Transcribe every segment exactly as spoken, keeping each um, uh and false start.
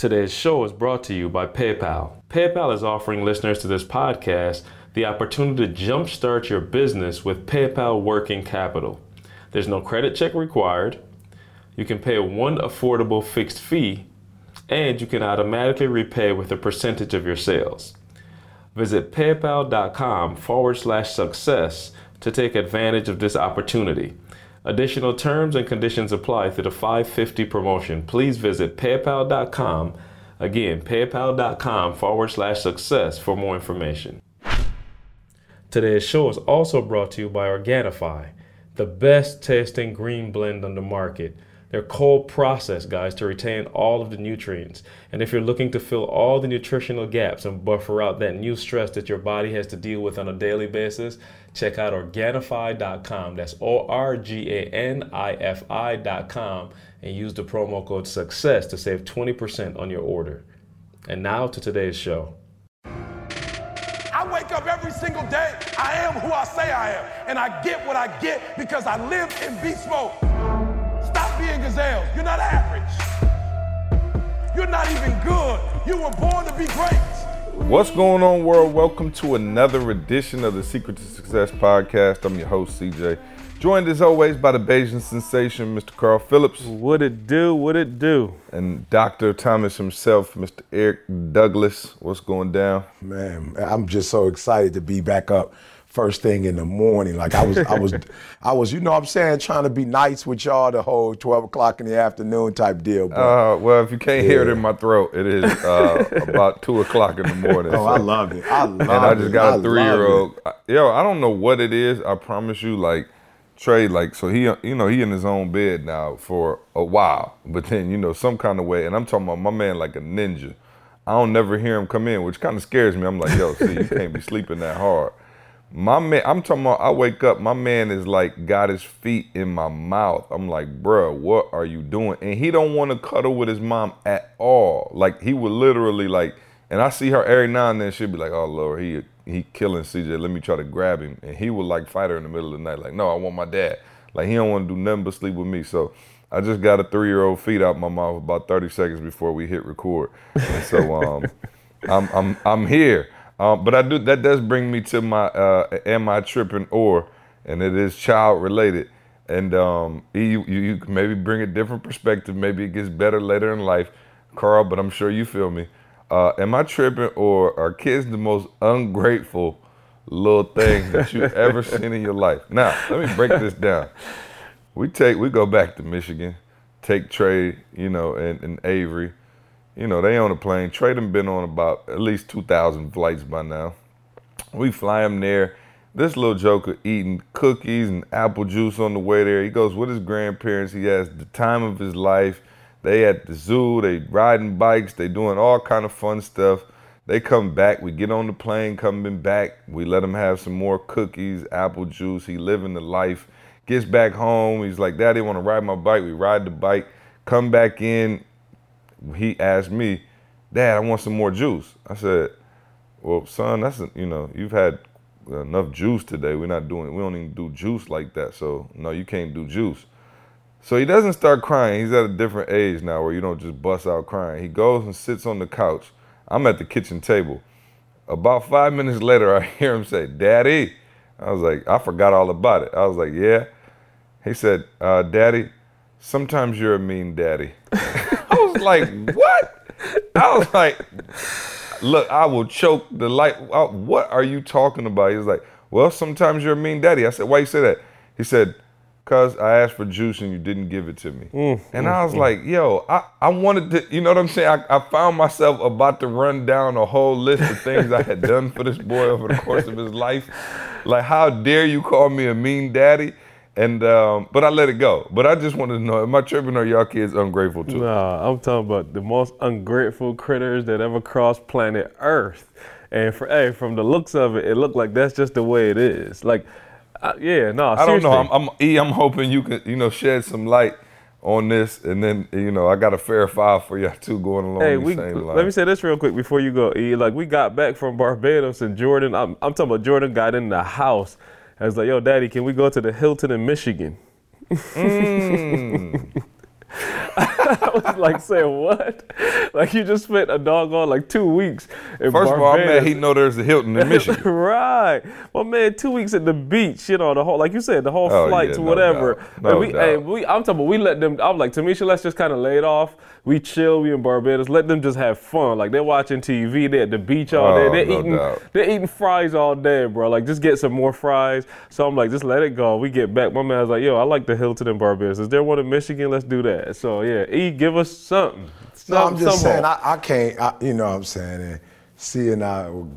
Today's show is brought to you by PayPal. PayPal is offering listeners to this podcast the opportunity to jumpstart your business with PayPal Working Capital. There's no credit check required. You can pay one affordable fixed fee, and you can automatically repay with a percentage of your sales. Visit paypal.com forward slash success to take advantage of this opportunity. Additional terms and conditions apply through the five fifty promotion. Please visit paypal dot com. Again, paypal dot com forward slash success for more information. Today's show is also brought to you by Organifi, the best tasting green blend on the market. They're cold processed, guys, to retain all of the nutrients. And if you're looking to fill all the nutritional gaps and buffer out that new stress that your body has to deal with on a daily basis, check out Organifi dot com. That's O R G A N I F I dot com. And use the promo code SUCCESS to save twenty percent on your order. And now to today's show. I wake up every single day. I am who I say I am. And I get what I get because I live in beast mode. Gazelles. You're not average. You're not even good. You were born to be great. What's going on, world? Welcome to another edition of the Secret to Success podcast. I'm your host, C J. Joined as always by the Bayesian sensation, Mister Carl Phillips. What it do? What it do? And Doctor Thomas himself, Mister Eric Douglas. What's going down? Man, I'm just so excited to be back up. First thing in the morning, like I was, I was, I was, you know what I'm saying, trying to be nice with y'all the whole twelve o'clock in the afternoon type deal. But, uh, well, if you can't yeah. hear it in my throat, it is uh, about two o'clock in the morning. Oh, so. I love it. I love it. And I just got a three-year-old. Yo, I don't know what it is. I promise you, like Trey, like so he, you know, he in his own bed now for a while. But then, you know, some kind of way, and I'm talking about my man like a ninja. I don't never hear him come in, which kind of scares me. I'm like, yo, see, you can't be sleeping that hard. My man, I'm talking about, I wake up, my man is like, got his feet in my mouth. I'm like, bruh, what are you doing? And he don't want to cuddle with his mom at all. Like, he would literally like, and I see her every now and then, she'd be like, oh, Lord, he he killing C J. Let me try to grab him. And he would like fight her in the middle of the night. Like, no, I want my dad. Like, he don't want to do nothing but sleep with me. So I just got a three-year-old feet out my mouth about thirty seconds before we hit record. And so um, I'm, I'm, I'm here. Uh, but I do that does bring me to my uh, am I tripping or, and it is child related, and um, you, you you maybe bring a different perspective, maybe it gets better later in life, Carl. But I'm sure you feel me. Uh, am I tripping or are kids the most ungrateful little thing that you ever seen in your life? Now let me break this down. We take we go back to Michigan, take Trey, you know, and, and Avery. You know, they on a plane. Trey done been on about at least two thousand flights by now. We fly him there. This little joker eating cookies and apple juice on the way there. He goes with his grandparents. He has the time of his life. They at the zoo. They riding bikes. They doing all kind of fun stuff. They come back. We get on the plane, coming back. We let him have some more cookies, apple juice. He living the life. Gets back home. He's like, Daddy, want to ride my bike? We ride the bike. Come back in. He asked me, Dad, I want some more juice. I said, well, son, that's, a, you know, you've had enough juice today. We're not doing, we don't even do juice like that. So, no, you can't do juice. So he doesn't start crying. He's at a different age now where you don't just bust out crying. He goes and sits on the couch. I'm at the kitchen table. About five minutes later, I hear him say, Daddy. I was like, I forgot all about it. I was like, yeah. He said, uh, Daddy, sometimes you're a mean daddy. I was like, what? I was like, look, I will choke the light. What are you talking about? He was like, well, sometimes you're a mean daddy. I said, why you say that? He said, because I asked for juice and you didn't give it to me. Mm, and mm, I was mm. like, yo, I, I wanted to, you know what I'm saying? I, I found myself about to run down a whole list of things I had done for this boy over the course of his life. Like, how dare you call me a mean daddy? And um, but I let it go. But I just wanted to know, am I tripping or y'all kids ungrateful too? Nah, I'm talking about the most ungrateful critters that ever crossed planet Earth. And for, hey, from the looks of it, it looked like that's just the way it is. Like, uh, yeah, no, nah, I seriously. don't know. I'm, I'm, E, I'm hoping you could, you know, shed some light on this. And then, you know, I got a fair file for y'all too going along hey, the we, same line. Let me say this real quick before you go, E. Like, we got back from Barbados and Jordan. I'm, I'm talking about Jordan got in the house. I was like, yo, Daddy, can we go to the Hilton in Michigan? Mm. I was like, saying what? Like, you just spent a doggone like two weeks in First Barbados. of all, I'm mad he know there's a Hilton in Michigan. Right. Well, man, two weeks at the beach, you know, the whole, like you said, the whole oh, flight yeah, to no whatever. Doubt. No we, doubt. Hey, we, I'm talking about, we let them, I'm like, Tamisha, let's just kind of lay it off. We chill, we in Barbados, let them just have fun. Like, they're watching T V, they're at the beach all oh, day. They're, no eating, doubt. they're eating fries all day, bro. Like, just get some more fries. So I'm like, just let it go. We get back. My man's like, yo, I like the Hilton in Barbados. Is there one in Michigan? Let's do that. So, yeah, E, give us something. No, I'm just saying, I, I can't, I, you know what I'm saying? And C and I will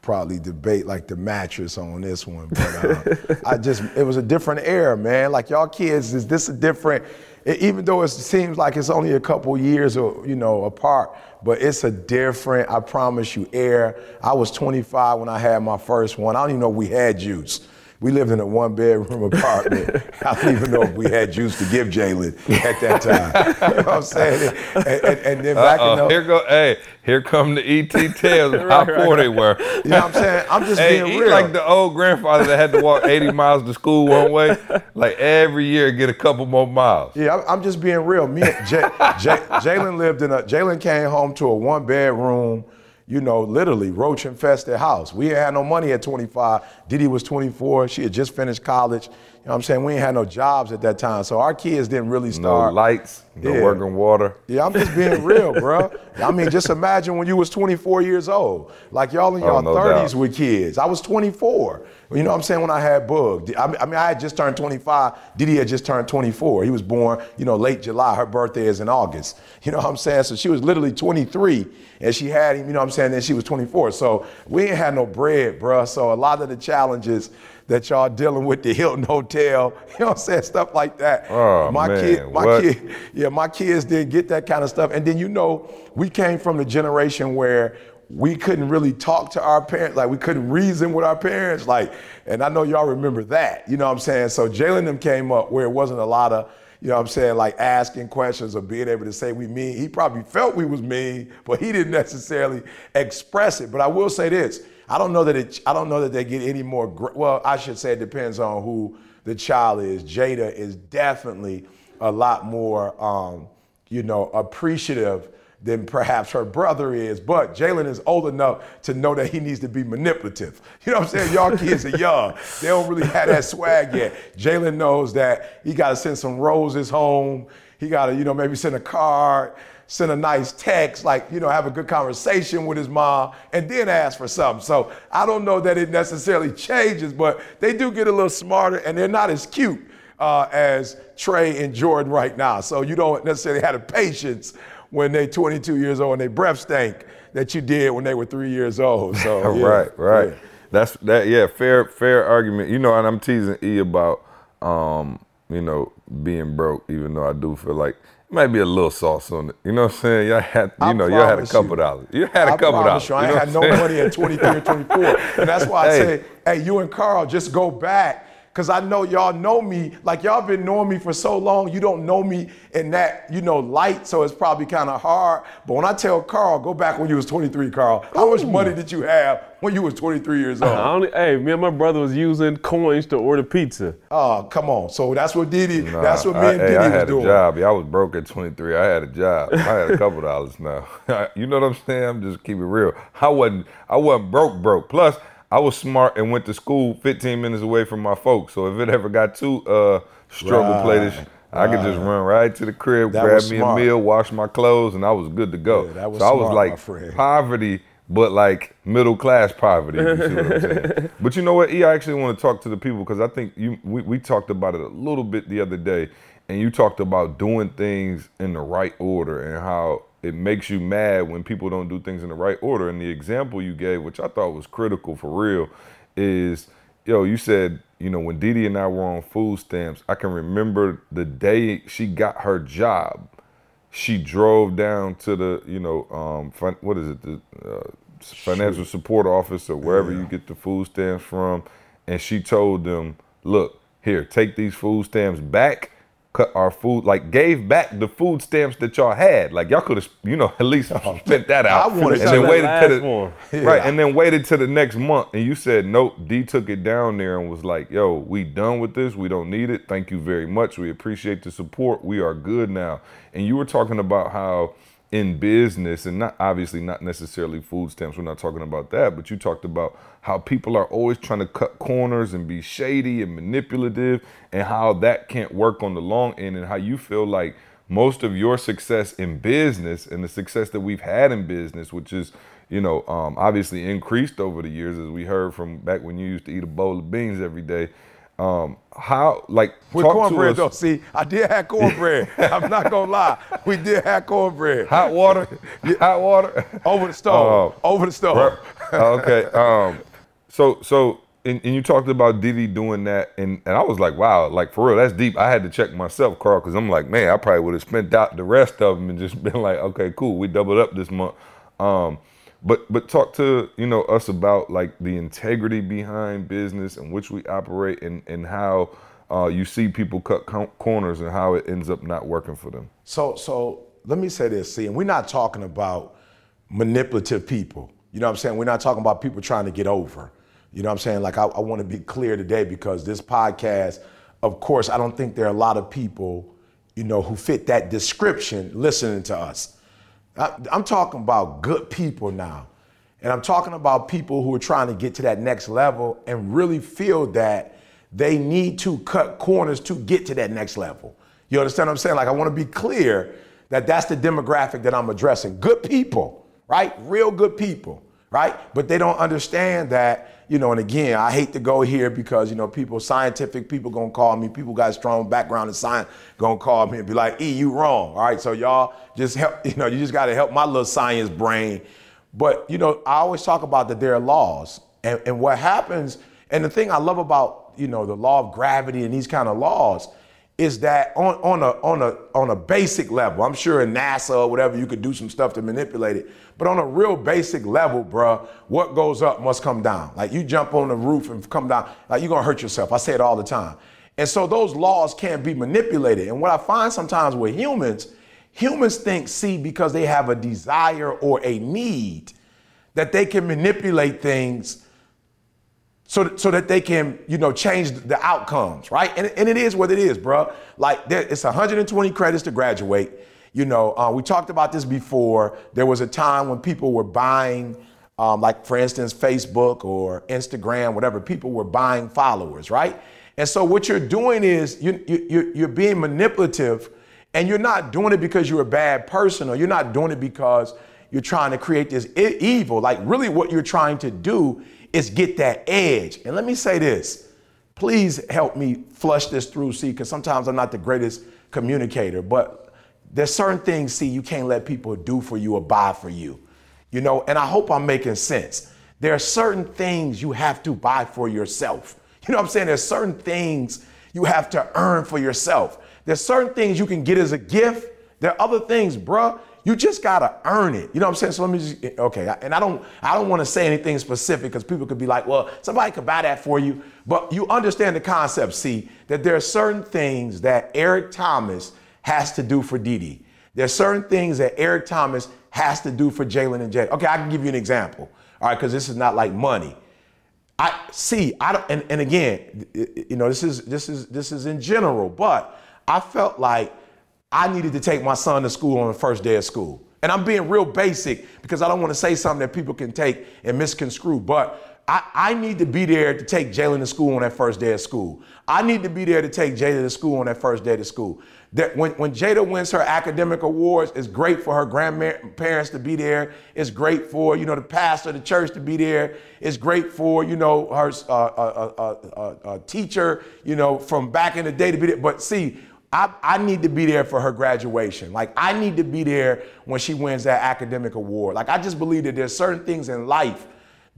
probably debate like the mattress on this one. But um, I just, it was a different era, man. Like, y'all kids, is this a different, it, even though it seems like it's only a couple years or, you know, apart, but it's a different, I promise you, era. I was twenty-five when I had my first one. I don't even know if we had juice. We lived in a one-bedroom apartment. I don't even know if we had juice to give Jalen at that time. You know what I'm saying? And, and, and then back uh-oh. in the here go, hey, here come the E T tales of how poor they were. You know what I'm saying? I'm just hey, being real. Like the old grandfather that had to walk eighty miles to school one way. Like every year, get a couple more miles. Yeah, I'm, I'm just being real. Me and J, J, Jalen lived in a. Jalen came home to a one-bedroom. You know, literally roach infested house. We ain't had no money at twenty-five. Dee Dee was twenty-four. She had just finished college. You know what I'm saying? We ain't had no jobs at that time. So our kids didn't really start. No lights, no yeah. working water. Yeah, I'm just being real, bro. I mean, just imagine when you was twenty-four years old. Like y'all in oh, your no thirties doubt. with kids. I was twenty-four. You know what I'm saying? When I had Bug. I mean, I had just turned twenty-five. Dee Dee had just turned twenty-four. He was born, you know, late July. Her birthday is in August. You know what I'm saying? So she was literally twenty-three, and she had him, you know what I'm saying? Then she was twenty-four. So we ain't had no bread, bruh. So a lot of the challenges that y'all dealing with, the Hilton Hotel, you know what I'm saying? Stuff like that. Oh, my man, kid, my what? kid, yeah, my kids didn't get that kind of stuff. And then, you know, we came from the generation where we couldn't really talk to our parents, like we couldn't reason with our parents, like, and I know y'all remember that, you know what I'm saying? So Jalen them came up where it wasn't a lot of, you know what I'm saying, like asking questions or being able to say we mean. He probably felt we was mean, but he didn't necessarily express it. But I will say this, I don't know that it, I don't know that they get any more, well, I should say it depends on who the child is. Jada is definitely a lot more, um, you know, appreciative than perhaps her brother is, but Jalen is old enough to know that he needs to be manipulative. You know what I'm saying? Y'all kids are young. They don't really have that swag yet. Jalen knows that he gotta send some roses home. He gotta, you know, maybe send a card, send a nice text, like, you know, have a good conversation with his mom and then ask for something. So I don't know that it necessarily changes, but they do get a little smarter and they're not as cute uh, as Trey and Jordan right now. So you don't necessarily have the patience when they twenty-two years old and they breath stank that you did when they were three years old. So yeah. Right, right. Yeah. That's that. Yeah, fair, fair argument. You know, and I'm teasing E about um, you know, being broke, even though I do feel like it might be a little sauce on it. You know what I'm saying? Y'all had, you I know, y'all had a couple you, dollars. You had a I couple dollars. You, I ain't had no money at twenty-three or twenty-four, and that's why hey. I say, hey, you and Carl, just go back. Cause I know y'all know me, like y'all been knowing me for so long, you don't know me in that, you know, light, so it's probably kind of hard. But when I tell Carl, go back when you was twenty-three, Carl, how much money did you have when you was twenty-three years old? I only, hey, me and my brother was using coins to order pizza. Oh, come on. So that's what Dee Dee, nah, that's what me I, and Dee Dee was doing. I had a job. Yeah, I was broke at twenty-three. I had a job. I had a couple dollars now. You know what I'm saying? I'm just keeping it real. I wasn't, I wasn't broke, broke. Plus, I was smart and went to school fifteen minutes away from my folks. So if it ever got too uh, struggle right, play-ish, right. I could just run right to the crib, that grab me smart. a meal, wash my clothes, and I was good to go. Yeah, that was so smart, I was like my friend. Poverty, but like middle-class poverty, if you see what I'm saying. But you know what, E, I actually want to talk to the people because I think you we, we talked about it a little bit the other day, and you talked about doing things in the right order and how it makes you mad when people don't do things in the right order. And the example you gave, which I thought was critical for real, is, yo, you said, you know, when Dee Dee and I were on food stamps, I can remember the day she got her job, she drove down to the, you know, um, fin- what is it, the uh, financial Shoot. support office or wherever yeah. you get the food stamps from. And she told them, look, here, take these food stamps back cut our food, like gave back the food stamps that y'all had. Like y'all could have, you know, at least spent that out. I wanted and then waited to the, yeah. right, and then waited till the next month. And you said, nope, D took it down there and was like, yo, we done with this. We don't need it. Thank you very much. We appreciate the support. We are good now. And you were talking about how in business, and not obviously not necessarily food stamps, we're not talking about that, but you talked about how people are always trying to cut corners and be shady and manipulative, and how that can't work on the long end, and how you feel like most of your success in business and the success that we've had in business, which is, you know, um, obviously increased over the years, as we heard from back when you used to eat a bowl of beans every day. Um, how, like, with cornbread though, see, I did have cornbread. I'm not gonna lie, we did have cornbread. Hot water, hot water, over the stove, um, over the stove. Okay. Um, so, so, and, and you talked about Dee Dee doing that, and and I was like, wow, like for real, that's deep. I had to check myself, Carl, because I'm like, man, I probably would have spent out the rest of them and just been like, okay, cool, we doubled up this month. Um, But but talk to, you know, us about like the integrity behind business in which we operate, and, and how uh, you see people cut corners and how it ends up not working for them. So so let me say this, see, and we're not talking about manipulative people. You know what I'm saying? We're not talking about people trying to get over. You know what I'm saying? Like I, I want to be clear today, because this podcast, of course, I don't think there are a lot of people, you know, who fit that description listening to us. I'm talking about good people now. And I'm talking about people who are trying to get to that next level and really feel that they need to cut corners to get to that next level. You understand what I'm saying? Like, I want to be clear that that's the demographic that I'm addressing. Good people, right? Real good people, right? But they don't understand that, you know, and again, I hate to go here because, you know, people, scientific people gonna call me, people got a strong background in science gonna call me and be like, E, you wrong, all right? So y'all just help, you know, you just gotta help my little science brain. But, you know, I always talk about that there are laws, and, and what happens, and the thing I love about, you know, the law of gravity and these kind of laws is that on, on, a, on, a, on a basic level, I'm sure in NASA or whatever, you could do some stuff to manipulate it, but on a real basic level, bruh, what goes up must come down. Like you jump on the roof and come down, like you're gonna hurt yourself. I say it all the time. And so those laws can't be manipulated. And what I find sometimes with humans, humans think, see, because they have a desire or a need, that they can manipulate things So that, so that they can, you know, change the outcomes, right? And, and it is what it is, bro. Like, there, it's one hundred twenty credits to graduate. You know, uh, we talked about this before. There was a time when people were buying, um, like, for instance, Facebook or Instagram, whatever. People were buying followers, right? And so what you're doing is you, you, you're, you're being manipulative, and you're not doing it because you're a bad person, or you're not doing it because you're trying to create this e- evil. Like, really what you're trying to do is get that edge. And let me say this, please help me flush this through, see, because sometimes I'm not the greatest communicator, but there's certain things, see, you can't let people do for you or buy for you, you know, and I hope I'm making sense. There are certain things you have to buy for yourself. You know what I'm saying? There's certain things you have to earn for yourself. There's certain things you can get as a gift. There are other things, bruh, you just gotta earn it. You know what I'm saying? So let me just, okay. And I don't, I don't want to say anything specific, because people could be like, well, somebody could buy that for you. But you understand the concept, see, that there are certain things that Eric Thomas has to do for Dee Dee. There are certain things that Eric Thomas has to do for Jalen and Jada. Okay, I can give you an example. All right, because this is not like money. I see, I don't, and, and again, you know, this is this is this is in general, but I felt like I needed to take my son to school on the first day of school. And I'm being real basic because I don't want to say something that people can take and misconstrue, but I, I need to be there to take Jalen to school on that first day of school. I need to be there to take Jada to school on that first day of school. That when, when Jada wins her academic awards, it's great for her grandparents to be there. It's great for, you know, the pastor of the church to be there. It's great for, you know, her uh, uh, uh, uh, uh, teacher, you know, from back in the day to be there. But see, I, I need to be there for her graduation. Like, I need to be there when she wins that academic award. Like, I just believe that there's certain things in life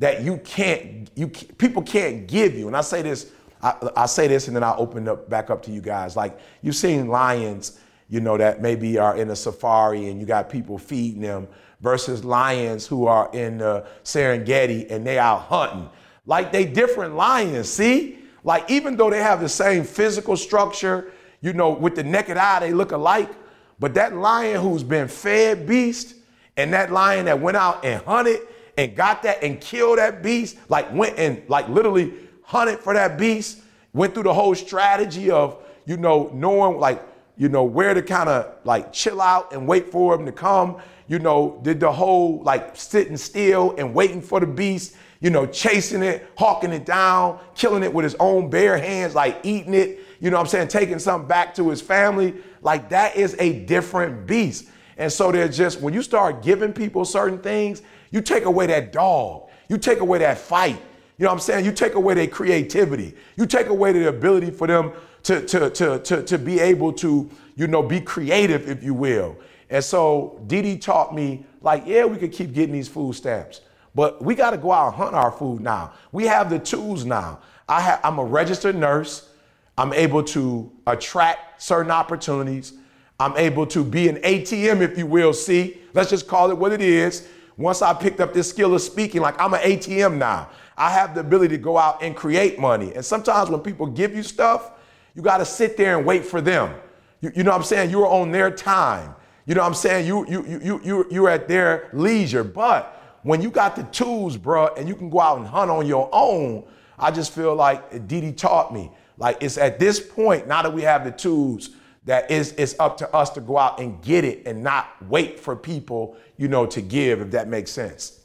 that you can't, you people can't give you. And I say this, I, I say this, and then I'll open up back up to you guys. Like, you've seen lions, you know, that maybe are in a safari and you got people feeding them, versus lions who are in the Serengeti and they out hunting. Like, they different lions, see? Like, even though they have the same physical structure, you know, with the naked eye, they look alike. But that lion who's been fed beast and that lion that went out and hunted and got that and killed that beast, like went and like literally hunted for that beast, went through the whole strategy of, you know, knowing like, you know, where to kind of like chill out and wait for him to come, you know, did the whole like sitting still and waiting for the beast, you know, chasing it, hawking it down, killing it with his own bare hands, like eating it, you know what I'm saying, taking something back to his family. Like that is a different beast. And so they're just, when you start giving people certain things, you take away that dog, you take away that fight, you know what I'm saying? You take away their creativity, you take away the ability for them to, to, to, to, to be able to, you know, be creative, if you will. And so Dee Dee taught me, like, yeah, we could keep getting these food stamps, but we got to go out and hunt our food now. We have the tools now. I ha- I'm a registered nurse. I'm able to attract certain opportunities. I'm able to be an A T M, if you will, see. Let's just call it what it is. Once I picked up this skill of speaking, like I'm an A T M now. I have the ability to go out and create money. And sometimes when people give you stuff, you got to sit there and wait for them. You, you know what I'm saying? You're on their time. You know what I'm saying? You, you, you, you, you're you at their leisure. But when you got the tools, bro, and you can go out and hunt on your own, I just feel like Dee Dee taught me. Like it's at this point, now that we have the tools, that is, it's up to us to go out and get it and not wait for people, you know, to give, if that makes sense.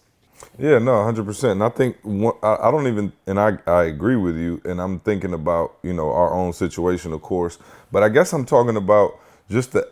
Yeah, no, one hundred percent. And I think, one, I, I don't even, and I, I agree with you, and I'm thinking about, you know, our own situation, of course, but I guess I'm talking about just the,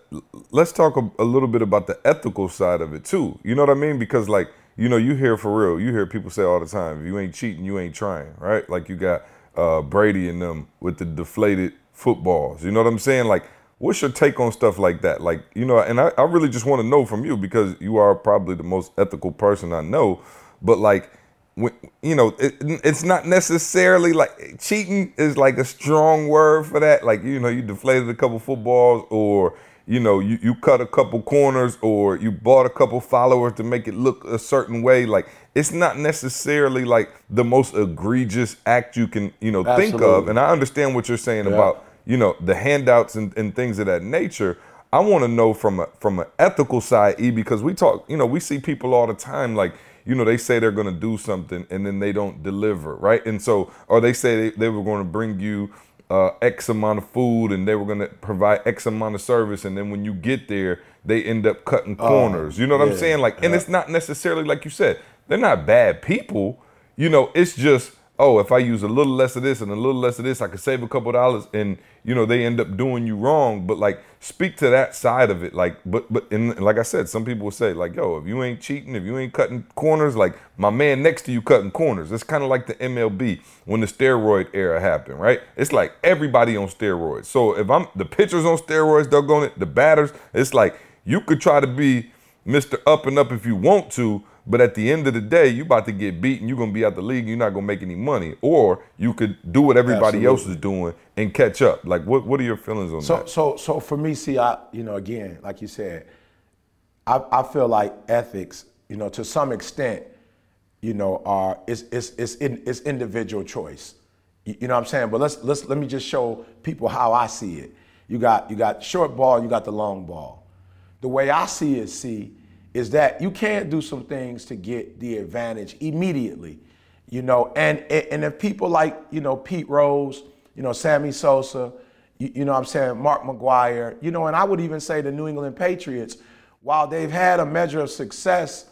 let's talk a, a little bit about the ethical side of it too. You know what I mean? Because like, you know, you hear for real, you hear people say all the time, if you ain't cheating, you ain't trying, right? Like you got uh, Brady and them with the deflated footballs, you know what I'm saying? Like, what's your take on stuff like that? Like, you know, and I, I really just want to know from you because you are probably the most ethical person I know. But like, when, you know, it, it's not necessarily like cheating is like a strong word for that. Like, you know, you deflated a couple footballs or, you know, you, you cut a couple corners or you bought a couple followers to make it look a certain way. Like, it's not necessarily like the most egregious act you can, you know, Absolutely. think of. And I understand what you're saying yeah. about, you know, the handouts and, and things of that nature. I want to know from a, from an ethical side, E, because we talk, you know, we see people all the time, like, you know, they say they're going to do something and then they don't deliver, right? And so, or they say they, they were going to bring you uh, X amount of food and they were going to provide X amount of service. And then when you get there, they end up cutting corners. Oh, you know what yeah, I'm saying? Like, yeah. And it's not necessarily, like you said, they're not bad people. You know, it's just, oh, if I use a little less of this and a little less of this, I could save a couple of dollars, and you know they end up doing you wrong. But like, speak to that side of it. Like, but but and like I said, some people will say like, yo, if you ain't cheating, if you ain't cutting corners, like my man next to you cutting corners. It's kind of like the M L B when the steroid era happened, right? It's like everybody on steroids. So if I'm the pitchers on steroids, they're going to the batters. It's like you could try to be Mister Up and Up if you want to. But at the end of the day, you're about to get beaten. You're going to be out the league. And you're not going to make any money. Or you could do what everybody Absolutely. else is doing and catch up. Like, what, what are your feelings on so, that? So so for me, see, I, you know, again, like you said, I, I feel like ethics, you know, to some extent, you know, are it's, it's, it's, in, it's individual choice. You, you know what I'm saying? But let's, let's let me just show people how I see it. You got, you got short ball. You got the long ball. The way I see it, see, is that you can't do some things to get the advantage immediately, you know, and and if people like, you know, Pete Rose, you know, Sammy Sosa, you, you know what I'm saying, Mark McGuire, you know, and I would even say the New England Patriots, while they've had a measure of success,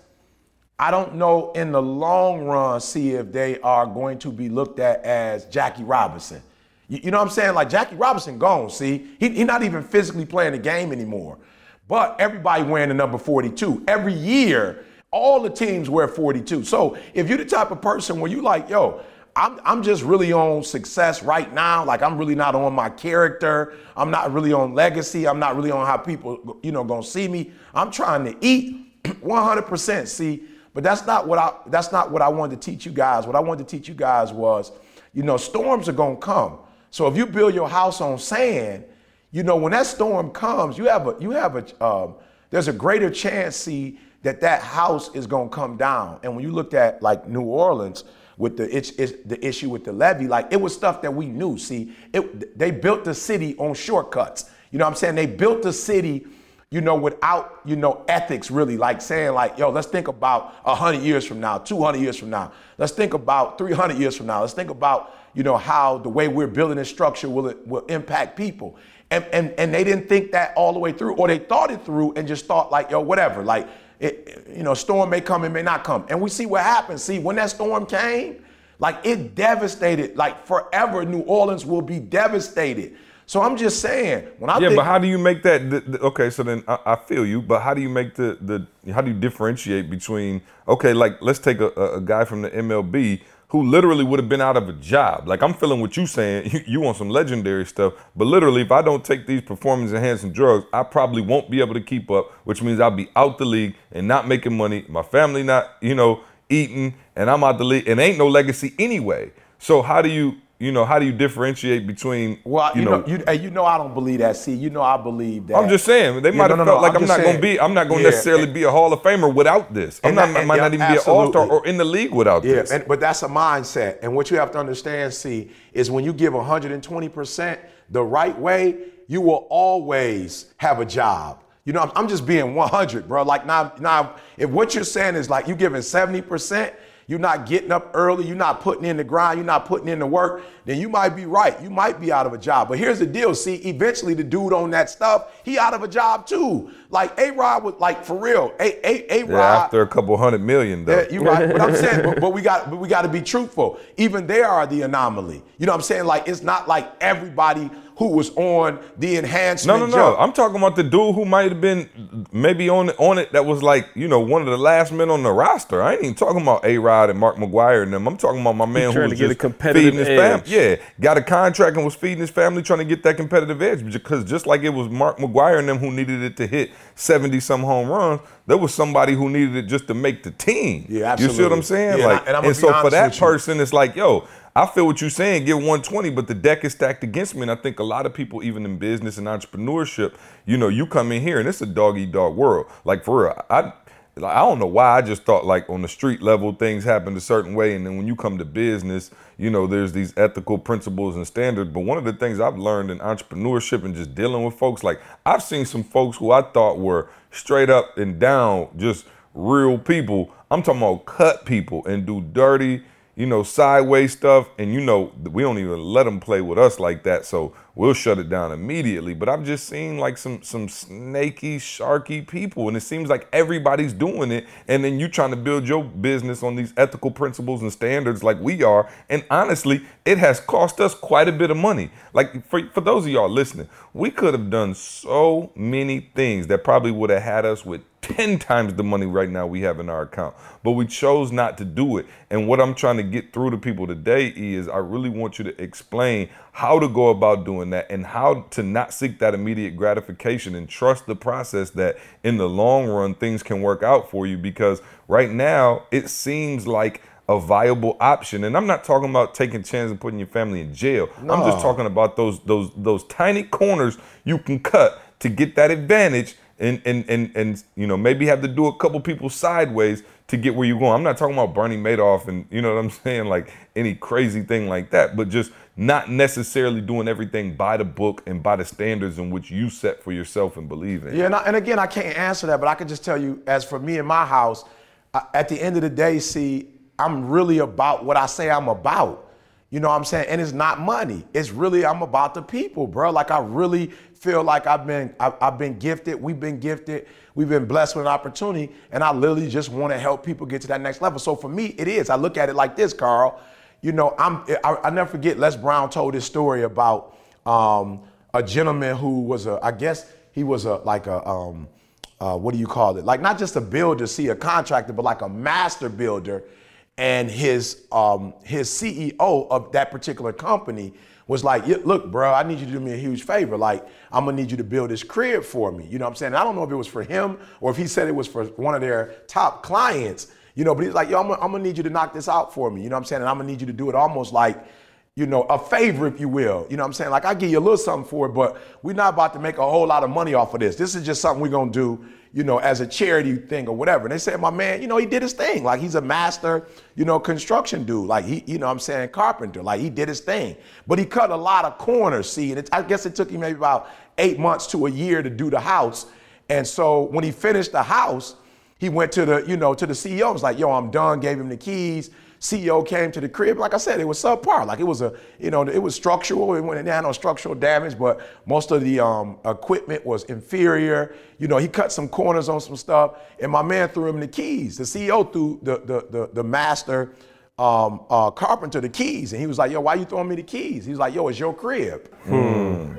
I don't know in the long run, see if they are going to be looked at as Jackie Robinson. You, you know what I'm saying? Like Jackie Robinson gone, see, he's he not even physically playing the game anymore. But everybody wearing the number forty-two. Every year, all the teams wear forty-two. So if you're the type of person where you like, yo, I'm, I'm just really on success right now. Like, I'm really not on my character. I'm not really on legacy. I'm not really on how people, you know, going to see me. I'm trying to eat one hundred percent, see? But that's not what I, that's not what I wanted to teach you guys. What I wanted to teach you guys was, you know, storms are going to come. So if you build your house on sand, you know, when that storm comes, you have a, you have a, um, there's a greater chance, see, that that house is going to come down. And when you looked at like New Orleans, with the it's, it's the issue with the levy. Like, it was stuff that we knew. See, it, they built the city on shortcuts. You know what I'm saying? They built the city, you know, without, you know, ethics, really, like saying like, yo, let's think about one hundred years from now, two hundred years from now. Let's think about three hundred years from now. Let's think about, you know, how the way we're building this structure will it will impact people. And, and, and they didn't think that all the way through, or they thought it through and just thought like, yo, whatever, like, it, you know, storm may come, it may not come. And we see what happened. See, when that storm came, like, it devastated, like, forever New Orleans will be devastated. So I'm just saying, when I yeah, think, but how do you make that? The, the, okay, so then I, I feel you, but how do you make the the how do you differentiate between, okay, like, let's take a, a guy from the M L B who literally would have been out of a job. Like, I'm feeling what you saying. You, you want some legendary stuff, but literally, if I don't take these performance-enhancing drugs, I probably won't be able to keep up, which means I'll be out the league and not making money. My family not, you know, eating, and I'm out the league, and ain't no legacy anyway. So how do you? You know, how do you differentiate between, well, you, you know, know you, you know, I don't believe that. See, you know, I believe that. I'm just saying, they might have no, no, felt no, like I'm, I'm not going to be, I'm not going to yeah, necessarily and, be a Hall of Famer without this. I'm not, that, I might yeah, not even absolutely. be an all-star or in the league without yeah, this. And, but that's a mindset. And what you have to understand, see, is when you give one hundred twenty percent the right way, you will always have a job. You know, I'm, I'm just being one hundred, bro. Like, now, now, if what you're saying is like you giving seventy percent, you're not getting up early, you're not putting in the grind, you're not putting in the work, then you might be right. You might be out of a job. But here's the deal, see, eventually the dude on that stuff, he out of a job too. Like, A-Rod was, like, for real, A-Rod. A- yeah, after a couple hundred million, though. Yeah, you're right, but I'm saying, but, but we got but we got to be truthful. Even they are the anomaly. You know what I'm saying? Like, it's not like everybody who was on the enhancement. No, no, no. Jump. I'm talking about the dude who might have been maybe on on it that was like, you know, one of the last men on the roster. I ain't even talking about A-Rod and Mark McGuire and them. I'm talking about my man who was just feeding his family. Yeah, got a contract and was feeding his family, trying to get that competitive edge. Because just like it was Mark McGuire and them who needed it to hit seventy some home runs, there was somebody who needed it just to make the team. Yeah, absolutely. You see what I'm saying? Yeah, like, and, I, and, and so for that person, it's like, yo, I feel what you're saying, get one twenty, but the deck is stacked against me. And I think a lot of people, even in business and entrepreneurship, you know, you come in here and it's a dog-eat-dog world. Like, for real, I I don't know why I just thought, like, on the street level, things happened a certain way. And then when you come to business, you know, there's these ethical principles and standards. But one of the things I've learned in entrepreneurship and just dealing with folks, like, I've seen some folks who I thought were straight up and down, just real people. I'm talking about cut people and do dirty, you know, sideways stuff, and, you know, we don't even let them play with us like that, so we'll shut it down immediately. But I've just seen, like, some some snaky, sharky people, and it seems like everybody's doing it, and then you trying to build your business on these ethical principles and standards like we are, and honestly, it has cost us quite a bit of money. Like, for, for those of y'all listening, we could have done so many things that probably would have had us with ten times the money right now we have in our account, but we chose not to do it. And what I'm trying to get through to people today is I really want you to explain how to go about doing that and how to not seek that immediate gratification and trust the process that in the long run, things can work out for you, because right now it seems like a viable option. And I'm not talking about taking chances and putting your family in jail. No. I'm just talking about those, those, those tiny corners you can cut to get that advantage. And, and, and, and, you know, maybe have to do a couple people sideways to get where you're going. I'm not talking about Bernie Madoff and, you know what I'm saying, like any crazy thing like that, but just not necessarily doing everything by the book and by the standards in which you set for yourself and believe in. Yeah, and, I, and again, I can't answer that, but I can just tell you, as for me and my house, I, at the end of the day, see, I'm really about what I say I'm about. You know what I'm saying? And it's not money. It's really, I'm about the people, bro. Like, I really feel like I've been, I've, I've been gifted. We've been gifted. We've been blessed with an opportunity. And I literally just want to help people get to that next level. So for me, it is. I look at it like this, Carl. You know, I'm, I, I never forget, Les Brown told this story about um, a gentleman who was a, I guess he was a, like a, um, uh, what do you call it? Like, not just a builder, see, a contractor, but like a master builder. And his um, his C E O of that particular company was like, look, bro, I need you to do me a huge favor. Like, I'm gonna need you to build this crib for me. You know what I'm saying? And I don't know if it was for him or if he said it was for one of their top clients, you know, but he's like, yo, I'm gonna, I'm gonna need you to knock this out for me. You know what I'm saying? And I'm gonna need you to do it almost like you know, a favor, if you will. You know what I'm saying? Like, I give you a little something for it, but we're not about to make a whole lot of money off of this. This is just something we're going to do, you know, as a charity thing or whatever. And they said, my man, you know, he did his thing. Like, he's a master, you know, construction dude. Like, he, you know what I'm saying, carpenter. Like, he did his thing. But he cut a lot of corners, see. And it, I guess it took him maybe about eight months to a year to do the house. And so when he finished the house, he went to the, you know, to the C E O. It was like, yo, I'm done. Gave him the keys. C E O came to the crib. Like I said, it was subpar. Like it was a, you know, it was structural. It went down on structural damage, but most of the um, equipment was inferior. You know, he cut some corners on some stuff, and my man threw him the keys. The C E O threw the the the, the master um, uh, carpenter the keys, and he was like, "Yo, why you throwing me the keys?" He was like, "Yo, it's your crib," hmm.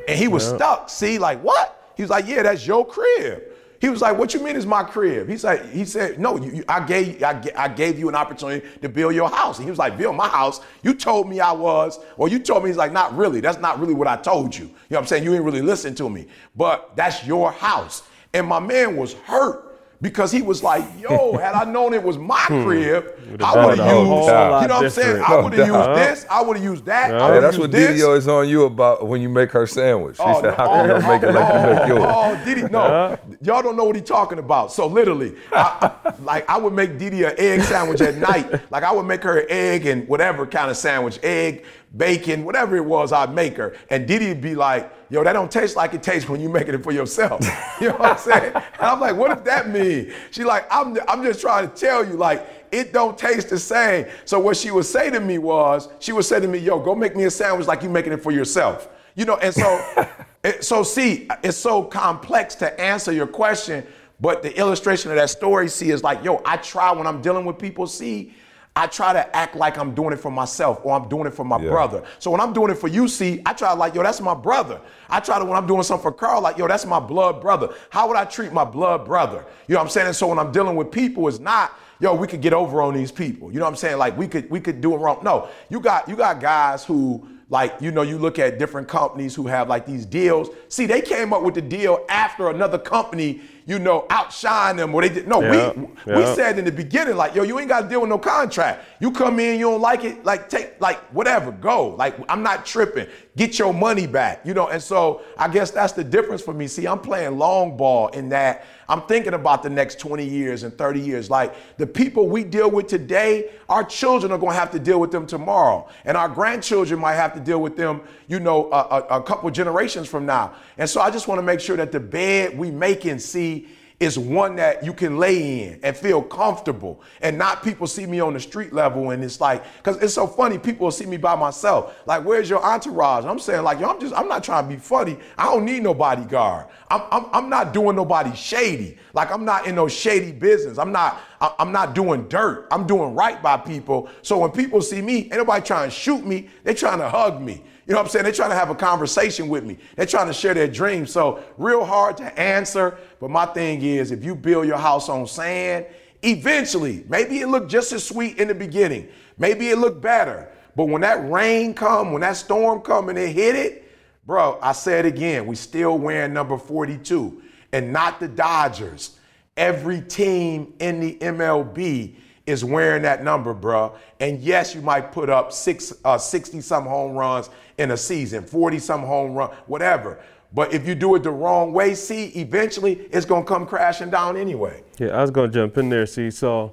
and he was yep. stuck. See, like what? He was like, "Yeah, that's your crib." He was like, what you mean is my crib? He's like, he said, no, you, you, I, gave, I, I gave you an opportunity to build your house. And he was like, build my house. You told me I was, or you told me. He's like, not really. That's not really what I told you. You know what I'm saying? You didn't really listen to me, but that's your house. And my man was hurt because he was like, yo, had I known it was my crib, hmm. I would have used, you know what I'm saying? I would have used this, I would have used that, yeah. I would have used this. That's what Dee Dee is on you about when you make her sandwich. She oh, said, how can oh, you make it like oh, you make yours? Oh, Dee Dee, no. Y'all don't know what he's talking about. So literally, I, like I would make Dee Dee an egg sandwich at night. Like I would make her an egg and whatever kind of sandwich, egg, bacon, whatever it was, I'd make her. And Dee Dee would be like, yo, that don't taste like it tastes when you're making it for yourself. You know what I'm saying? And I'm like, what does that mean? She's like, I'm, I'm just trying to tell you, like, it don't taste the same. So what she would say to me was, she would say to me, yo, go make me a sandwich like you're making it for yourself. You know, and so, it, so see, it's so complex to answer your question, but the illustration of that story, see, is like, yo, I try when I'm dealing with people, see, I try to act like I'm doing it for myself or I'm doing it for my yeah. brother. So when I'm doing it for you, see, I try to like, yo, that's my brother. I try to, when I'm doing something for Carl, like, yo, that's my blood brother. How would I treat my blood brother? You know what I'm saying? And so when I'm dealing with people, it's not, yo, we could get over on these people. You know what I'm saying? Like we could, we could do it wrong. No, you got, you got guys who like, you know, you look at different companies who have like these deals. See, they came up with the deal after another company, you know, outshine them, or they did. No, yeah, we yeah. we said in the beginning, like, yo, you ain't got to deal with no contract. You come in, you don't like it, like take, like whatever, go. Like, I'm not tripping. Get your money back, you know. And so I guess that's the difference for me. See, I'm playing long ball in that I'm thinking about the next twenty years and thirty years. Like the people we deal with today, our children are going to have to deal with them tomorrow, and our grandchildren might have to deal with them, you know, a, a, a couple generations from now. And so I just want to make sure that the bed we make and see is one that you can lay in and feel comfortable, and not people see me on the street level and it's like, because it's so funny, people will see me by myself. Like, where's your entourage? And I'm saying like, yo, I'm just, I'm not trying to be funny. I don't need no bodyguard. I'm, I'm, I'm not doing nobody shady. Like I'm not in no shady business. I'm not, I'm not doing dirt. I'm doing right by people. So when people see me, ain't nobody trying to shoot me. They're trying to hug me. You know what I'm saying? They're trying to have a conversation with me. They're trying to share their dreams. So real hard to answer. But my thing is, if you build your house on sand, eventually, maybe it looked just as sweet in the beginning. Maybe it looked better. But when that rain come, when that storm come and it hit it, bro, I say it again, we still wearing number forty-two and not the Dodgers. Every team in the M L B is wearing that number, bro. And yes, you might put up six, uh, sixty some home runs in a season, forty some home run, whatever. But if you do it the wrong way, see, eventually it's gonna come crashing down anyway. Yeah, I was gonna jump in there, see. So